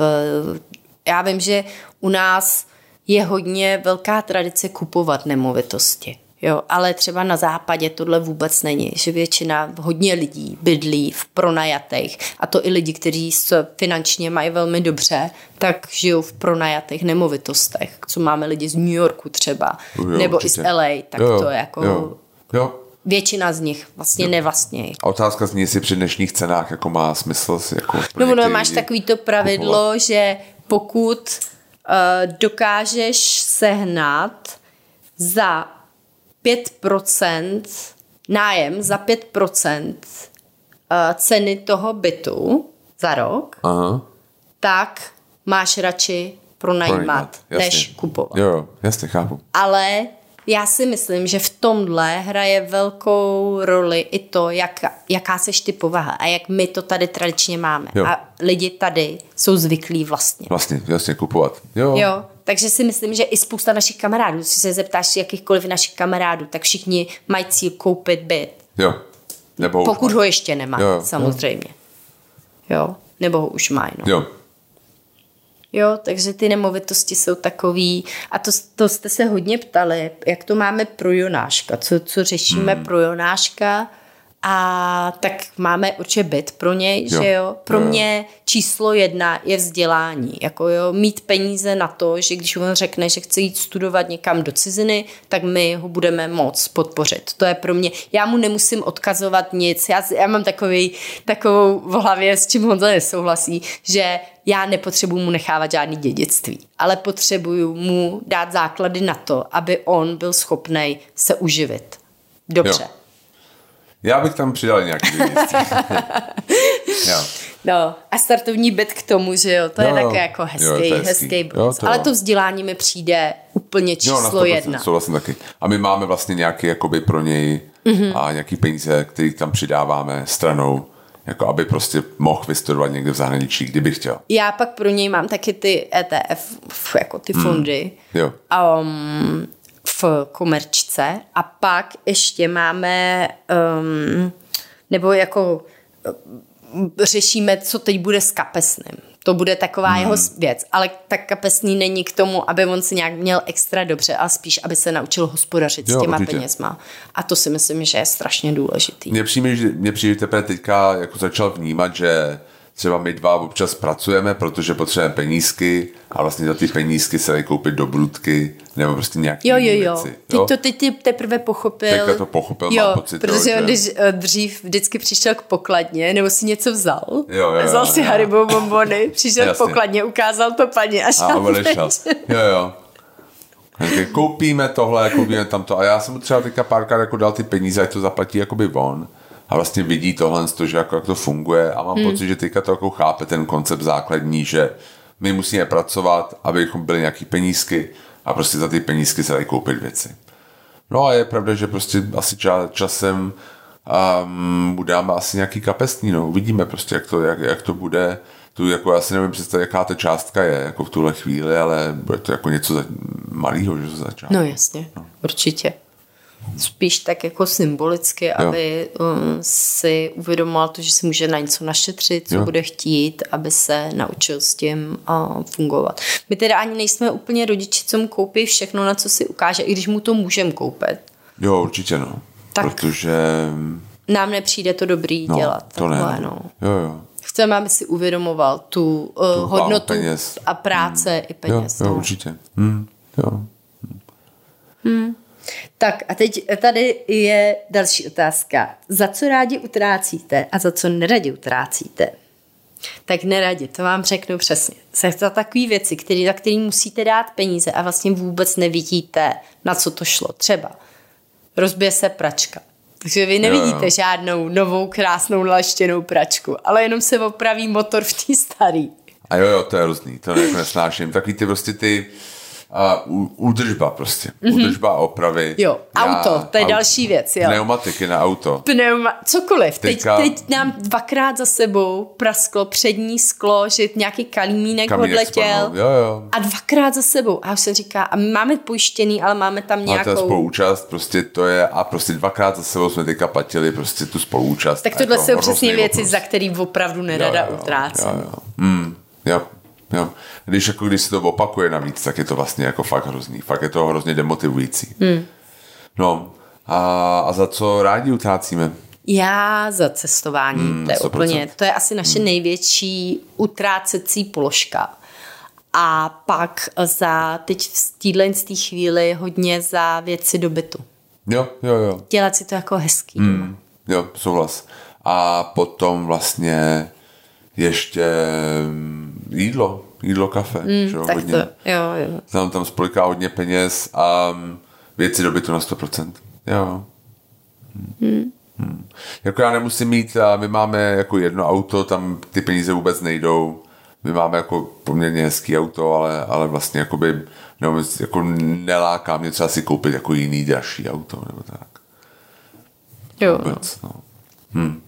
Já vím, že u nás je hodně velká tradice kupovat nemovitosti, jo, ale třeba na západě tohle vůbec není, že většina, hodně lidí bydlí v pronajatech a to i lidi, kteří se finančně mají velmi dobře, tak žijou v pronajatech nemovitostech, co máme lidi z New Yorku třeba, jo, nebo určitě. I z L A, tak jo, to je jako... Jo, jo. Většina z nich vlastně nevlastnějí. A otázka zní, jestli při dnešních cenách jako má smysl jako... No, no máš takový to pravidlo, kupovat. Že pokud uh, dokážeš sehnat za pět procent nájem za pět procent uh, ceny toho bytu za rok, aha. tak máš radši pronajímat, než kupovat. Jo, jasně, chápu. Ale já si myslím, že v tomhle hraje velkou roli i to, jak, jaká seš ty povaha a jak my to tady tradičně máme. Jo. A lidi tady jsou zvyklí vlastně. Vlastně, jasně, kupovat. Jo. Jo. Takže si myslím, že i spousta našich kamarádů, když se zeptáš jakýchkoliv našich kamarádů, tak všichni mají cíl koupit byt. Jo. Nebo pokud ho ještě nemá, jo. samozřejmě. Jo. Nebo ho už mají, no. Jo. Jo, takže ty nemovitosti jsou takový a to, to jste se hodně ptali, jak to máme pro Jonáška, co, co řešíme hmm. pro Jonáška a tak máme určitě byt pro něj, jo. že jo, pro jo. mě číslo jedna je vzdělání, jako jo, mít peníze na to, že když on řekne, že chce jít studovat někam do ciziny, tak my ho budeme moc podpořit, to je pro mě, já mu nemusím odkazovat nic, já, já mám takový, takovou v hlavě, s čím Honza nesouhlasí, že já nepotřebuju mu nechávat žádný dědictví, ale potřebuju mu dát základy na to, aby on byl schopnej se uživit. Dobře. Jo. Já bych tam přidal nějaký dědictví. Jo. No a startovní byt k tomu, že jo, to jo, je také jako hezký, jo, hezký. hezký bonus. Ale to vzdělání mi přijde úplně číslo jo, jedna. Jo, vlastně taky. A my máme vlastně nějaký jakoby pro něj mm-hmm. a nějaký peníze, který tam přidáváme stranou. Jako aby prostě mohl vystudovat někde v zahraničí, kdyby chtěl. Já pak pro něj mám taky ty E T F, jako ty fondy. Mm, jo. Um, v Komerčce a pak ještě máme, um, nebo jako um, řešíme, co teď bude s Kapesným. To bude taková hmm. jeho věc, ale tak Kapesný není k tomu, aby on se nějak měl extra dobře, ale spíš, aby se naučil hospodařit jo, s těma určitě. penězma. A to si myslím, že je strašně důležitý. Mně přijde, že mě přijde teprve teďka jako začal vnímat, že třeba my dva občas pracujeme, protože potřebujeme penízky a vlastně za ty penízky se dají koupit dobrutky nebo prostě nějaké jo, jo, jo. věci. Jo, jo, jo. Teď to teprve pochopil. Teďka to pochopil, jo, mám pocit. Protože jo, když dřív vždycky přišel k pokladně nebo si něco vzal, jo, jo, jo, vzal jo, si Haribo bombony, přišel k pokladně, ukázal to paní a šel. A odešel. Jo, jo. Takže koupíme tohle, koupíme tamto. A já jsem mu třeba teďka párkrát jako dal ty peníze, ať to zaplatí jakoby on. A vlastně vidí tohle, že jako, jak to funguje a mám hmm. pocit, že teďka to jako chápe ten koncept základní, že my musíme pracovat, abychom byli nějaký penízky a prostě za ty penízky se dají koupit věci. No a je pravda, že prostě asi ča- časem um, udáme asi nějaký Kapesný, no uvidíme prostě, jak to, jak, jak to bude. Tu jako já si nevím představit, jaká ta částka je jako v tuhle chvíli, ale bude to jako něco za- malýho, že to začátku. No jasně, no. Určitě. Spíš tak jako symbolicky, jo. aby um, si uvědomoval to, že si může na něco našetřit, co jo. bude chtít, aby se naučil s tím uh, fungovat. My teda ani nejsme úplně rodiči, co mu koupí všechno, na co si ukáže, i když mu to můžeme koupit. Jo, určitě no. Tak protože nám nepřijde to dobrý no, dělat. To takhle, ne. No. Jo, jo. Chceme, aby si uvědomoval tu, uh, tu hodnotu peněz. A práce hmm. i peněz. Jo, jo určitě. Hmm. Jo. Hmm. Tak a teď tady je další otázka. Za co rádi utrácíte a za co neradi utrácíte? Tak neradi, to vám řeknu přesně. Jsou to takové věci, který, za které musíte dát peníze a vlastně vůbec nevidíte, na co to šlo. Třeba rozbije se pračka. Takže vy nevidíte jo. žádnou novou krásnou naleštěnou pračku, ale jenom se opraví motor v té starý. A jo, jo, to je hrozný, to jako nesnáším. Takový ty prostě ty... A údržba prostě. Údržba mm-hmm. opravy. Jo, auto, já, to je auto. Další věc. Jo. Pneumatiky na auto. Pneuma- cokoliv. Teďka... Teď, teď nám dvakrát za sebou prasklo přední sklo, že nějaký kalímínek odletěl. Jo, jo. A dvakrát za sebou. A už se říká, a my máme pojištěný, ale máme tam nějakou... A ta spoluúčast, prostě to je, a prostě dvakrát za sebou jsme teďka platili prostě tu spoluúčast. Tak tohle jako jsou přesně věci, opravdu. Za který opravdu nerada utrácím. Jo, jo, jo. Mm, jo. Jo. Když, jako, když se to opakuje navíc, tak je to vlastně jako fakt hrozný. Fakt je to hrozně demotivující. Hmm. No a, a za co rádi utrácíme? Já za cestování. Hmm, to je úplně, to je asi naše hmm. největší utrácecí položka. A pak za teď v týhle z té chvíli hodně za věci do bytu. Jo, jo, jo. Dělat si to jako hezký. Hmm. Jo, souhlas. A potom vlastně ještě... Jídlo, jídlo, kafe, mm, že hodně. To, jo, jo. Znám tam spoliká hodně peněz a věci do bytu na sto procent. Jo. Mm. Mm. Jako já nemusím mít, a my máme jako jedno auto, tam ty peníze vůbec nejdou. My máme jako poměrně hezký auto, ale, ale vlastně jakoby, nevím, jako neláká mě třeba si koupit jako jiný dražší auto, nebo tak. Jo. Vůbec, no. No. Hm.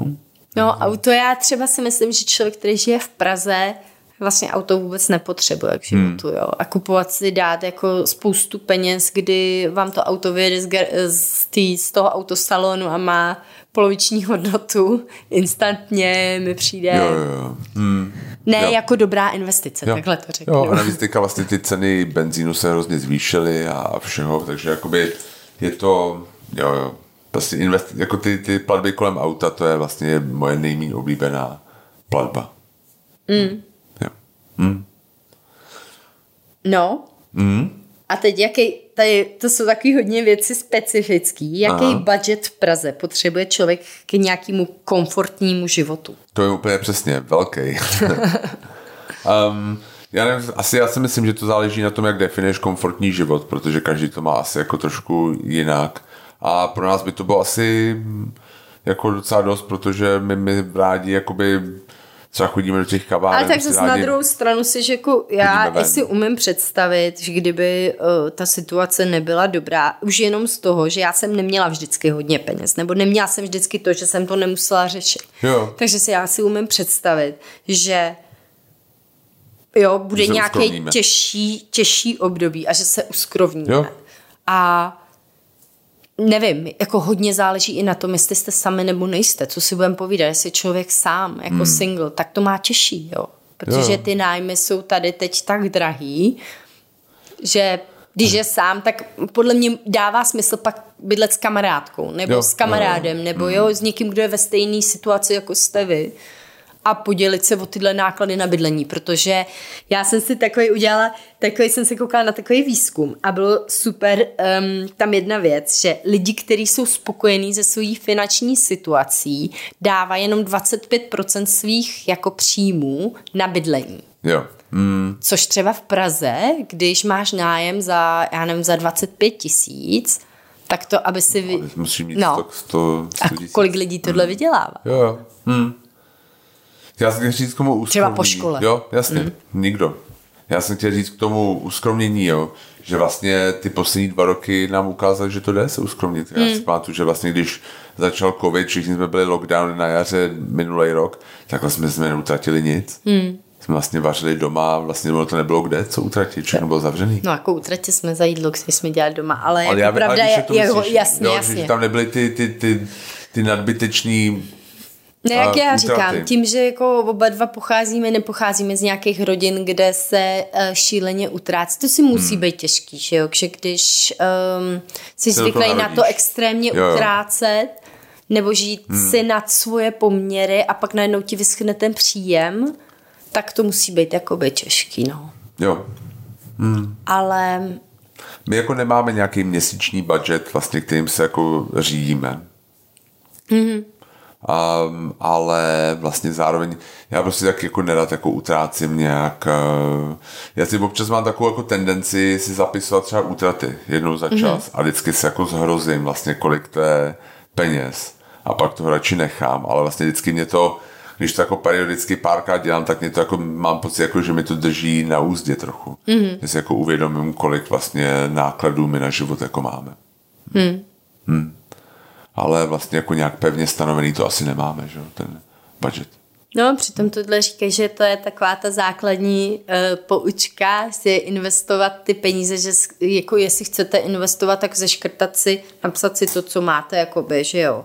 Hm. No, auto já třeba si myslím, že člověk, který žije v Praze, vlastně auto vůbec nepotřebuje k životu, hmm. jo. A kupovat si dát jako spoustu peněz, kdy vám to auto vyjede z, z, tý, z toho autosalonu a má poloviční hodnotu, instantně mi přijde. Jo, jo, jo. Hmm. Ne jo. Jako dobrá investice, jo. Takhle to řeknu. Jo, a navíc teďka vlastně ty ceny benzínu se hrozně zvýšily a všeho, takže jakoby je to, jo, jo. Vlastně investi- jako ty, ty platby kolem auta, to je vlastně moje nejméně oblíbená platba. Mm. Jo. Mm. No. Mm. A teď jaký, tady, to jsou taky hodně věci specifický. Jaký Aha. budget v Praze potřebuje člověk k nějakému komfortnímu životu? To je úplně přesně, velký. um, já nevím, asi já si myslím, že to záleží na tom, jak definuješ komfortní život, protože každý to má asi jako trošku jinak. A pro nás by to bylo asi jako docela dost, protože my, my rádi jakoby třeba chodíme do těch kaváren. Ale tak zase na druhou stranu si, že jako já si umím představit, že kdyby uh, ta situace nebyla dobrá, už jenom z toho, že já jsem neměla vždycky hodně peněz, nebo neměla jsem vždycky to, že jsem to nemusela řešit. Jo. Takže si já si umím představit, že jo, bude nějaké těžší, těžší období a že se uskrovníme. Jo. a nevím, jako hodně záleží i na tom, jestli jste sami nebo nejste, co si budeme povídat, jestli člověk sám, jako hmm. single, tak to má těžší, jo. Protože jo. ty nájmy jsou tady teď tak drahý, že když je sám, tak podle mě dává smysl pak bydlet s kamarádkou, nebo jo, s kamarádem, jo. nebo jo, s někým, kdo je ve stejné situaci, jako jste vy, a podělit se o tyhle náklady na bydlení, protože já jsem si takový udělala, takový jsem se koukala na takový výzkum a bylo super um, tam jedna věc, že lidi, kteří jsou spokojení ze svojí finanční situací, dává jenom dvacet pět procent svých jako příjmů na bydlení. Jo. Mm. Což třeba v Praze, když máš nájem za, já nevím, za dvacet pět tisíc, tak to, aby si... Vy... No, musím mít no. sto, sto, sto a kolik lidí tohle mm. vydělává? Jo, mm. Já jsem chtěl říct k tomu úskromnění. Třeba po škole. Jo, jasně, mm. nikdo. Já jsem chtěl říct k tomu uskromnění, jo, že vlastně ty poslední dva roky nám ukázaly, že to jde se uskromnit. Mm. Já si pamatuju, že vlastně když začal covid, všichni jsme byli lockdown na jaře minulý rok, tak vlastně jsme neutratili nic. Mm. Jsme vlastně vařili doma, vlastně to nebylo kde, co utratit, všechno bylo zavřený. No jako utratit jsme za jídlo, když jsme dělali doma, ale, ale jako já, pravda je, jako jasně, jo, jasně. Že tam nebyly ty, ty, ty, ty nadbyteční. Ne, jak já utraty. Říkám, tím, že jako oba dva pocházíme, nepocházíme z nějakých rodin, kde se šíleně utrácí, to si musí hmm. být těžký, že jo, že když um, jsi zvyklý na to extrémně jo, jo. utrácet, nebo žít hmm. si nad svoje poměry a pak najednou ti vyschne ten příjem, tak to musí být jakoby těžký, no. Jo. Hmm. Ale... My jako nemáme nějaký měsíční budget, vlastně, kterým se jako řídíme. Mhm. Um, ale vlastně zároveň já prostě tak jako nerad jako utrácím nějak uh, já si občas mám takovou jako tendenci si zapisovat třeba útraty jednou za čas mm-hmm. a vždycky se jako zhrozím vlastně kolik to je peněz a pak to radši nechám, ale vlastně vždycky mě to, když to jako periodicky párkrát dělám, tak mě to jako mám pocit jako, že mi to drží na úzdě trochu, mm-hmm. že si jako uvědomím, kolik vlastně nákladů my na život jako máme. Mm. Mm. Ale vlastně jako nějak pevně stanovený to asi nemáme, že ten budget. No, přitom tohle říkají, že to je taková ta základní uh, poučka, si investovat ty peníze, že jako jestli chcete investovat, tak zeškrtat si, napsat si to, co máte, jakoby, že jo.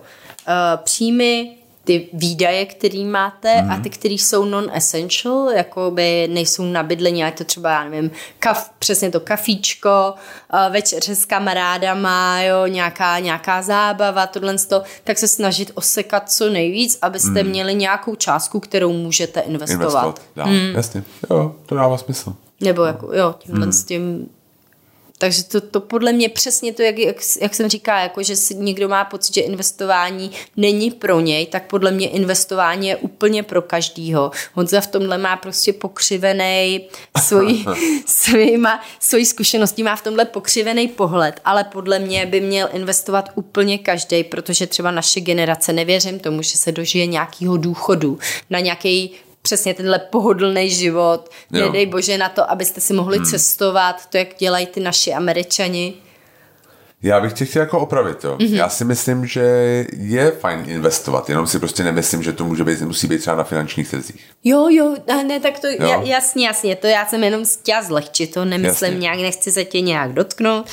Uh, příjmy, ty výdaje, který máte mm-hmm. a ty, který jsou non-essential, jakoby nejsou na bydlení, ale to třeba, já nevím, kaf, přesně to kafíčko, večeře s kamarádama, jo, nějaká, nějaká zábava, tohle, tak se snažit osekat co nejvíc, abyste mm. měli nějakou částku, kterou můžete investovat. investovat dá. Mm. Jasně, jo, to dává smysl. Nebo jako, jo, tímhle mm. s tím... Takže to, to podle mě přesně to, jak, jak, jak jsem říká, jako že si někdo má pocit, že investování není pro něj, tak podle mě investování je úplně pro každýho. Honza v tomhle má prostě pokřivený svojí, svýma, svojí zkušeností, má v tomhle pokřivený pohled, ale podle mě by měl investovat úplně každý, protože třeba naše generace, nevěřím tomu, že se dožije nějakého důchodu na nějaký přesně tenhle pohodlný život, jo. Nedej bože na to, abyste si mohli hmm. cestovat, to, jak dělají ty naši Američani. Já bych tě chtěl jako opravit, jo. Mm-hmm. Já si myslím, že je fajn investovat, jenom si prostě nemyslím, že to může být, musí být třeba na finančních trzích. Jo, jo, ne, tak to jo. jasně, jasně, to já jsem jenom chtěla zlehčit, to nemyslím jasně. nějak, nechci se tě nějak dotknout,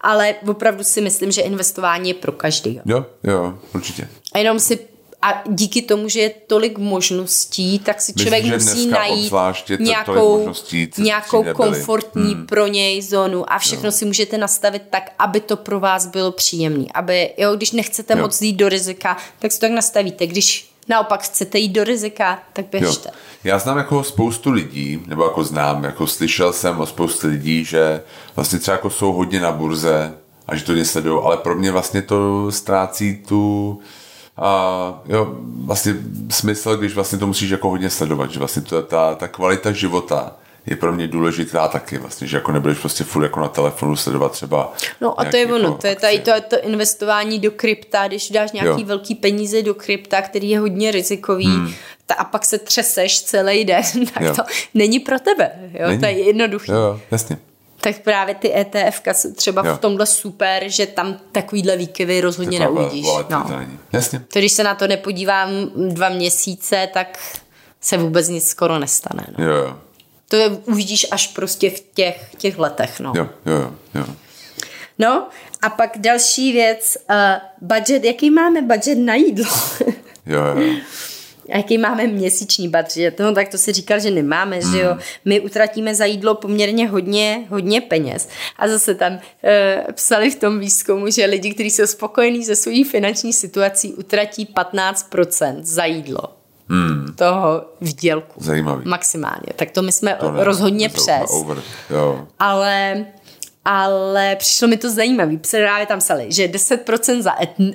ale opravdu si myslím, že investování je pro každý. Jo, jo, určitě. A jenom si A díky tomu, že je tolik možností, tak si člověk myslím, musí najít nějakou, možností, nějakou komfortní hmm. pro něj zónu a všechno jo. si můžete nastavit tak, aby to pro vás bylo příjemné. Aby, jo, když nechcete jo. moc jít do rizika, tak si to tak nastavíte. Když naopak chcete jít do rizika, tak běžte. Jo. Já znám jako spoustu lidí, nebo jako znám, jako slyšel jsem o spoustu lidí, že vlastně třeba jako jsou hodně na burze a že to nesledují, ale pro mě vlastně to ztrácí tu... A jo, vlastně smysl, když vlastně to musíš jako hodně sledovat, že vlastně to, ta, ta kvalita života je pro mě důležitá taky vlastně, že jako nebudeš prostě furt jako na telefonu sledovat třeba. No a to je ono, jako to je tady to, to investování do krypta, když dáš nějaký jo. velký peníze do krypta, který je hodně rizikový hmm. ta, a pak se třeseš celý den, tak jo. to není pro tebe, jo, není. To je jednoduchý. Jo, jasně. Tak právě ty é té efka jsou třeba jo. v tomhle super, že tam takovýhle výkyvy rozhodně neuvidíš. No. Jasně. To, když se na to nepodívám dva měsíce, tak se vůbec nic skoro nestane. No. Jo, jo. To je, uvidíš až prostě v těch, těch letech. No. Jo, jo, jo. No a pak další věc, uh, budget, jaký máme budget na jídlo? Jo, jo. A jaký máme měsíční budget? No tak to si říkal, že nemáme, hmm. že jo. My utratíme za jídlo poměrně hodně, hodně peněz. A zase tam e, psali v tom výzkumu, že lidi, kteří jsou spokojení se svojí finanční situací, utratí patnáct procent za jídlo. Hmm. Toho výdělku. Zajímavý. Maximálně. Tak to my jsme to ne, rozhodně přes. Over, jo. Ale... ale přišlo mi to zajímavé. Právě tam psali, že deset procent za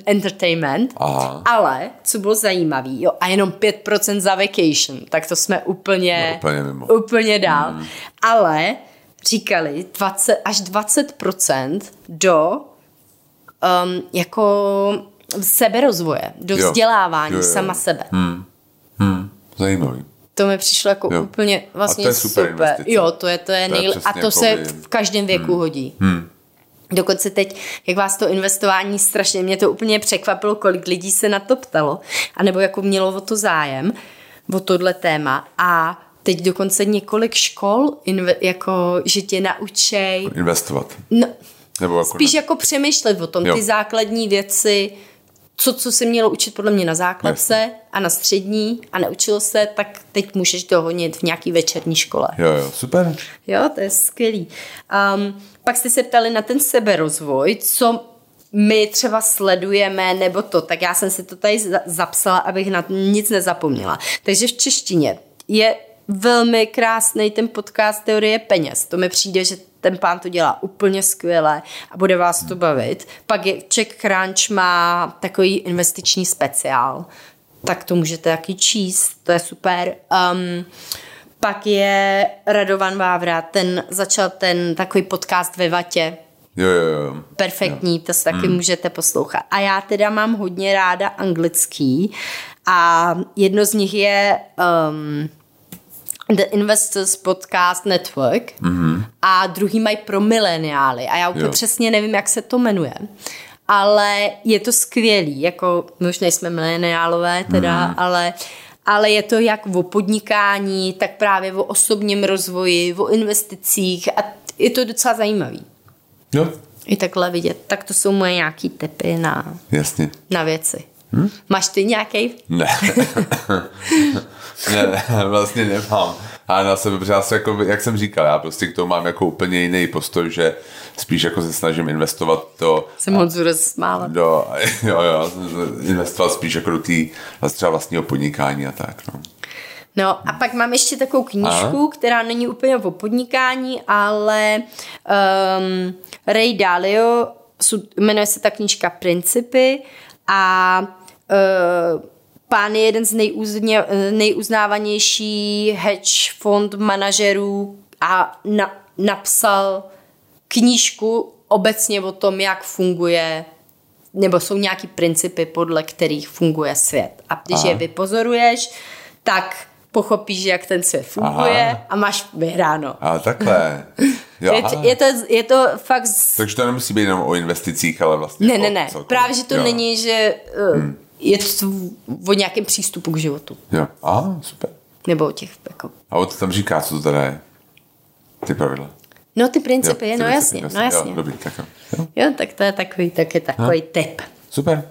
entertainment, aha, ale co bylo zajímavé, jo, a jenom pět procent za vacation, tak to jsme úplně, no, úplně, mimo. úplně dál. Hmm. Ale říkali dvacet až dvacet procent do um, jako seberozvoje, do jo. vzdělávání jo, jo, jo. sama sebe. Hmm. Hmm. Zajímavý. To mi přišlo jako jo. úplně vlastně a to je super. super. Jo, to je, to je, to nejle... je a to se vědět. v každém věku hmm. hodí. Hmm. Dokonce teď, jak vás to investování strašně, mě to úplně překvapilo, kolik lidí se na to ptalo, anebo jako mělo o to zájem, o tohle téma. A teď dokonce několik škol, inve... jako, že tě naučej... investovat. No, nebo jako spíš ne... jako přemýšlet o tom, jo. ty základní věci... Co, co se mělo učit podle mě na základce Jasně. a na střední a neučilo se, tak teď můžeš dohonit v nějaký večerní škole. Jo, jo, super. Jo, to je skvělý. Um, pak jste se ptali na ten seberozvoj, co my třeba sledujeme nebo to, tak já jsem si to tady zapsala, abych na nic nezapomněla. Takže v češtině je velmi krásný ten podcast Teorie peněz. To mi přijde, že ten pán to dělá úplně skvěle a bude vás to bavit. Pak je Czech Crunch má takový investiční speciál, tak to můžete taky číst, to je super. Um, pak je Radovan Vávra, ten začal ten takový podcast ve vatě. Jo, jo, jo. Perfektní, jo. to si taky hmm. můžete poslouchat. A já teda mám hodně ráda anglický a jedno z nich je... Um, The Investors Podcast Network mm-hmm. a druhý mají pro mileniály a já úplně jo. přesně nevím, jak se to jmenuje, ale je to skvělý, jako my už nejsme mileniálové teda, mm. ale, ale je to jak o podnikání, tak právě o osobním rozvoji, o investicích a je to docela zajímavý. Jo. I takhle vidět. Tak to jsou moje nějaký tipy na, Jasně. na věci. Hm? Máš ty nějaký? Ne. ne, vlastně nemám. A na sebe, protože já se jako, jak jsem říkal, já prostě k tomu mám jako úplně jiný postoj, že spíš jako se snažím investovat to... Jsem moc rozsmála. Jo, jo, investovat spíš jako do tý třeba vlastního podnikání a tak, no. No a pak mám ještě takovou knížku, Aha. která není úplně o podnikání, ale um, Ray Dalio, jmenuje se ta knížka Principy a uh, pán je jeden z nejuzně, nejuznávanější hedge fond manažerů a na, napsal knížku obecně o tom, jak funguje, nebo jsou nějaký principy, podle kterých funguje svět. A když Aha. je vypozoruješ, tak pochopíš, jak ten svět funguje Aha. a máš vyhráno. A takhle. Jo, je, to, je, to, je to fakt... Z... Takže to nemusí být jenom o investicích, ale vlastně... Ne, ne, ne. Celkově. Právě, že to jo. není, že... Uh, hmm. Je to o nějakém přístupu k životu. Jo, aha, super. Nebo o těch... Jako... A o to tam říká, co to teda je? Ty pravidla. No, ty principy, jo, ty no, principy jasně, no jasně, no jasně. Jo, dobrý, tak jo. Jo. jo, tak to je takový, tak je takový ha. tip. Super.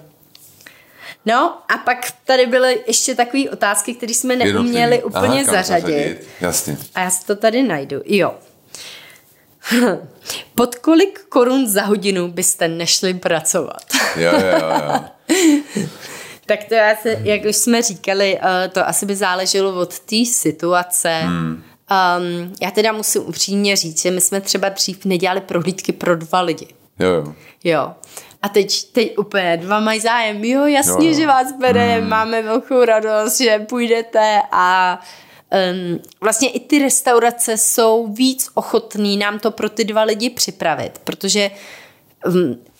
No, a pak tady byly ještě takové otázky, které jsme neuměli úplně aha, zařadit. zařadit. Jasně. A já si to tady najdu. Jo. Pod kolik korun za hodinu byste nešli pracovat? jo, jo, jo. Tak to já se, jak už jsme říkali, to asi by záleželo od té situace. Hmm. Um, já teda musím upřímně říct, že my jsme třeba dřív nedělali prohlídky pro dva lidi. Jo, jo. jo. A teď, teď úplně dva mají zájem. Jo, jasně, jo, jo. že vás bere, hmm. máme velkou radost, že půjdete a um, vlastně i ty restaurace jsou víc ochotný nám to pro ty dva lidi připravit, protože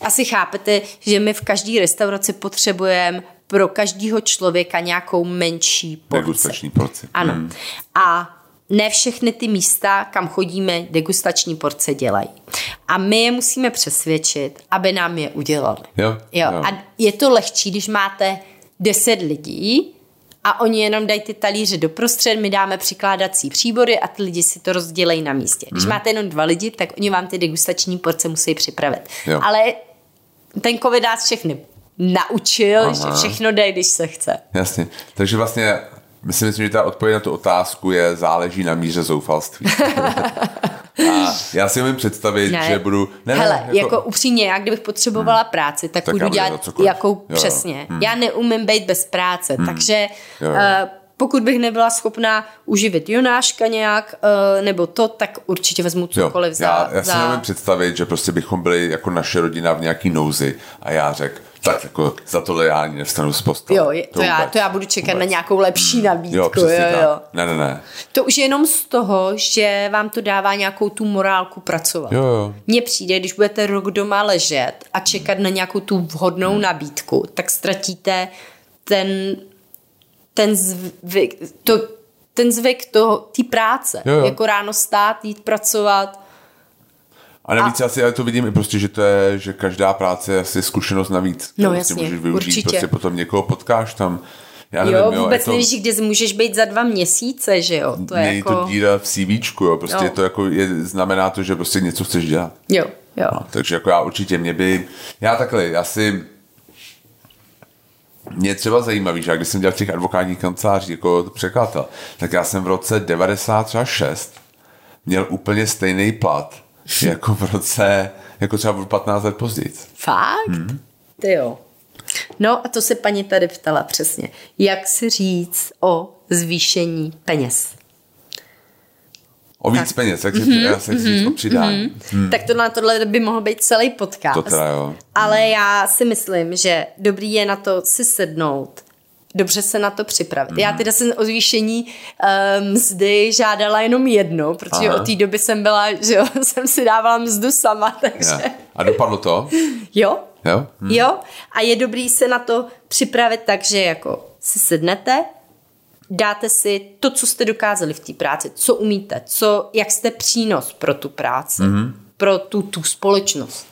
asi chápete, že my v každé restauraci potřebujeme pro každého člověka nějakou menší porci. Degustační porci. Ano. Hmm. A ne všechny ty místa, kam chodíme, degustační porce dělají. A my je musíme přesvědčit, aby nám je udělali. Jo, jo. Jo. A je to lehčí, když máte deset lidí a oni jenom dají ty talíře doprostřed, my dáme přikládací příbory a ty lidi si to rozdělejí na místě. Když mm. máte jenom dva lidi, tak oni vám ty degustační porce musí připravit. Jo. Ale ten covid nás všechny naučil, aha, že všechno dej, když se chce. Jasně. Takže vlastně myslím, že ta odpověď na tu otázku je záleží na míře zoufalství. A já si umím představit, ne. že budu... Ne, Hele, jako, jako upřímně, já kdybych potřebovala hmm. práci, tak, tak budu dělat jakou jo, přesně. Hmm. Já neumím být bez práce, hmm. takže jo, jo. Uh, pokud bych nebyla schopná uživit Jonáška nějak, uh, nebo to, tak určitě vezmu cokoliv za... Já, já si za... umím představit, že prostě bychom byli jako naše rodina v nějaký nouzi a já řekl, tak jako za tohle já ani nevstanu z postele. Jo, je, to, to, já, to já budu čekat vůbec na nějakou lepší nabídku. Jo, přesně, jo, jo. Ne, ne, ne. To už je jenom z toho, že vám to dává nějakou tu morálku pracovat. Jo, jo. Mně přijde, když budete rok doma ležet a čekat na nějakou tu vhodnou hmm. nabídku, tak ztratíte ten, ten zvyk, to, ten zvyk toho, té práce. Jo, jo. Jako ráno stát, jít pracovat. A navíc a... asi já to vidím i prostě, že to je, že každá práce je asi zkušenost navíc. No jasně, prostě můžeš využít, určitě. Prostě potom někoho potkáš tam. Já nevím, jo, vůbec to... nevíš, kde můžeš být za dva měsíce, že jo? To je jako... to díra v CVčku, jo, prostě no. to jako je, znamená to, že prostě něco chceš dělat. Jo, jo. No, takže jako já určitě, mě by, já takhle, já si... Mě třeba zajímavý, že když jsem dělal v těch advokátních kancelářích jako překladatel, tak já jsem v roce devadesát šest měl úplně stejný plat jako v roce, jako třeba patnáct let později. Fakt? Hmm. Ty jo. No a to se paní tady ptala přesně. Jak si říct o zvýšení peněz? O víc tak. peněz, jak si mm-hmm, říct mm-hmm, o přidání. Mm-hmm. Hmm. Tak to na tohle by mohl být celý podcast. To teda jo. Ale hmm. já si myslím, že dobrý je na to si sednout, dobře se na to připravit. Mm. Já teda jsem o zvýšení um, mzdy žádala jenom jedno, protože aha. od té doby jsem byla, že jo, jsem si dávala mzdu sama, takže... Ja. A dopadlo to? Jo. Jo? Mm. Jo. A je dobrý se na to připravit tak, že jako si sednete, dáte si to, co jste dokázali v té práci, co umíte, co, jak jste přínos pro tu práci, mm. pro tu, tu společnost.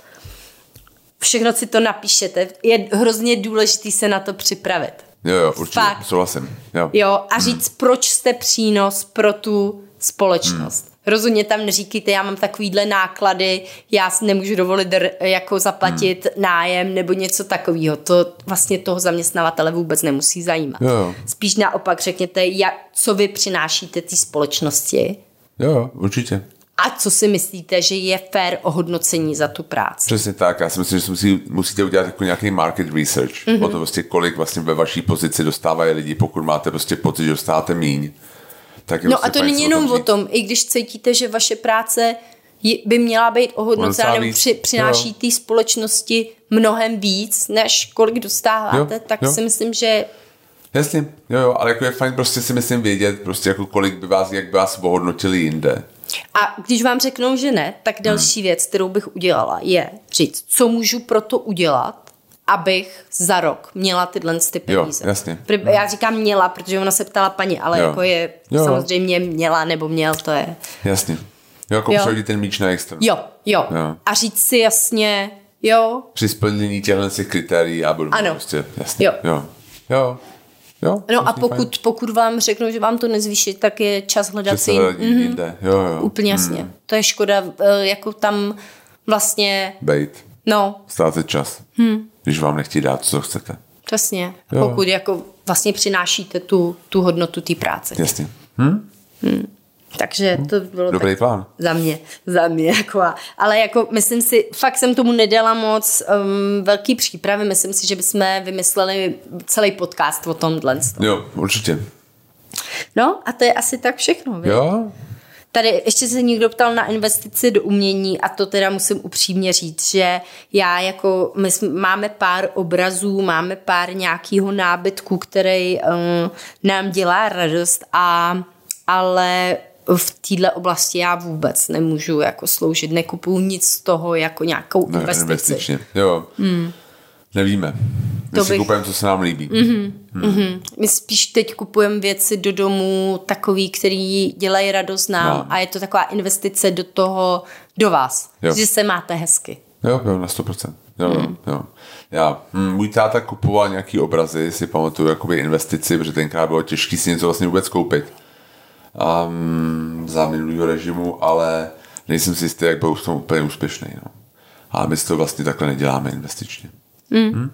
Všechno si to napíšete. Je hrozně důležitý se na to připravit. Jo, jo, určitě, fakt. Souhlasím. Jo. Jo, a říct, hmm. proč jste přínos pro tu společnost. Hmm. Rozhodně tam neříkejte, já mám takovýhle náklady, já si nemůžu dovolit dr- jako zaplatit hmm. nájem nebo něco takového. To vlastně toho zaměstnavatele vůbec nemusí zajímat. Jo, jo. Spíš naopak řekněte, jak, co vy přinášíte té společnosti. Jo, jo, určitě. A co si myslíte, že je fair ohodnocení za tu práci? Přesně tak. Já si myslím, že si musí, musíte udělat jako nějaký market research. Mm-hmm. O tom prostě kolik vlastně ve vaší pozici dostávají lidi, pokud máte prostě pocit, že dostáváte míň. Tak no prostě a to není jenom o tom, i když cítíte, že vaše práce by měla být ohodnocena nebo při, přináší no. té společnosti mnohem víc, než kolik dostáváte, jo, tak jo. si myslím, že... Jasně, jo, jo, ale jako je fajn prostě si myslím vědět, prostě jako kolik by vás, jak by vás ohodnotili jinde. A když vám řeknou, že ne, tak další hmm. věc, kterou bych udělala, je říct, co můžu pro to udělat, abych za rok měla tyhle ty peníze. Jo, jasně. Já říkám měla, protože ona se ptala paní, ale jo. jako je jo. samozřejmě měla nebo měl, to je. Jasně. Jo, jako přehodit ten míč na extra. Jo, jo, jo. A říct si jasně, jo. Při splnění těchto kritérií a budu ano. prostě jasně. Jo. Jo. Jo. Jo, no a pokud, pokud vám řeknou, že vám to nezvýší, tak je čas hledat si mm, jo, jo. Úplně jasně. Mm. To je škoda, jako tam vlastně... Bejt. No. Státe čas, hmm. když vám nechtějí dát, co chcete. Přesně. A jo. pokud jako vlastně přinášíte tu, tu hodnotu té práce. Jasně. Hm? Hmm. Takže to bylo dobrý tak plán. Za mě, za mě. Jako a, ale jako myslím si, fakt jsem tomu nedala moc um, velký přípravy, myslím si, že bychom vymysleli celý podcast o tomhle. Jo, určitě. No a to je asi tak všechno. Vy? Jo. Tady ještě se někdo ptal na investici do umění a to teda musím upřímně říct, že já jako, my máme pár obrazů, máme pár nějakého nábytku, který um, nám dělá radost a ale v této oblasti já vůbec nemůžu jako sloužit, nekupuju nic z toho jako nějakou ne, investici. Investičně, jo. Mm. Nevíme. My to si bych... kupujeme, co se nám líbí. Mm-hmm. Mm. Mm-hmm. My spíš teď kupujeme věci do domu takový, který dělají radost nám no. a je to taková investice do toho, do vás, jo. že se máte hezky. Jo, jo, na sto procent. Jo, mm. jo. Já, hm, můj táta kupoval nějaký obrazy, si pamatuju, jakoby investici, protože tenkrát bylo těžký si něco vlastně vůbec koupit. Um, za minulýho režimu, ale nejsem si jistý, jak byl v tom úplně úspěšný. No. A my si to vlastně takhle neděláme investičně. Mm. Hm?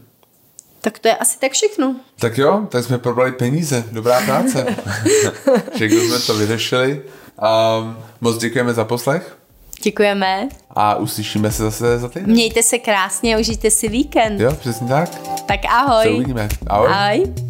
Tak to je asi tak všechno. Tak jo, tak jsme probrali peníze. Dobrá práce. Všechno jsme to vyřešili. Um, moc děkujeme za poslech. Děkujeme. A uslyšíme se zase za týden. Mějte se krásně, užijte si víkend. Jo, přesně tak. Tak ahoj. Se uvidíme. Ahoj. Ahoj.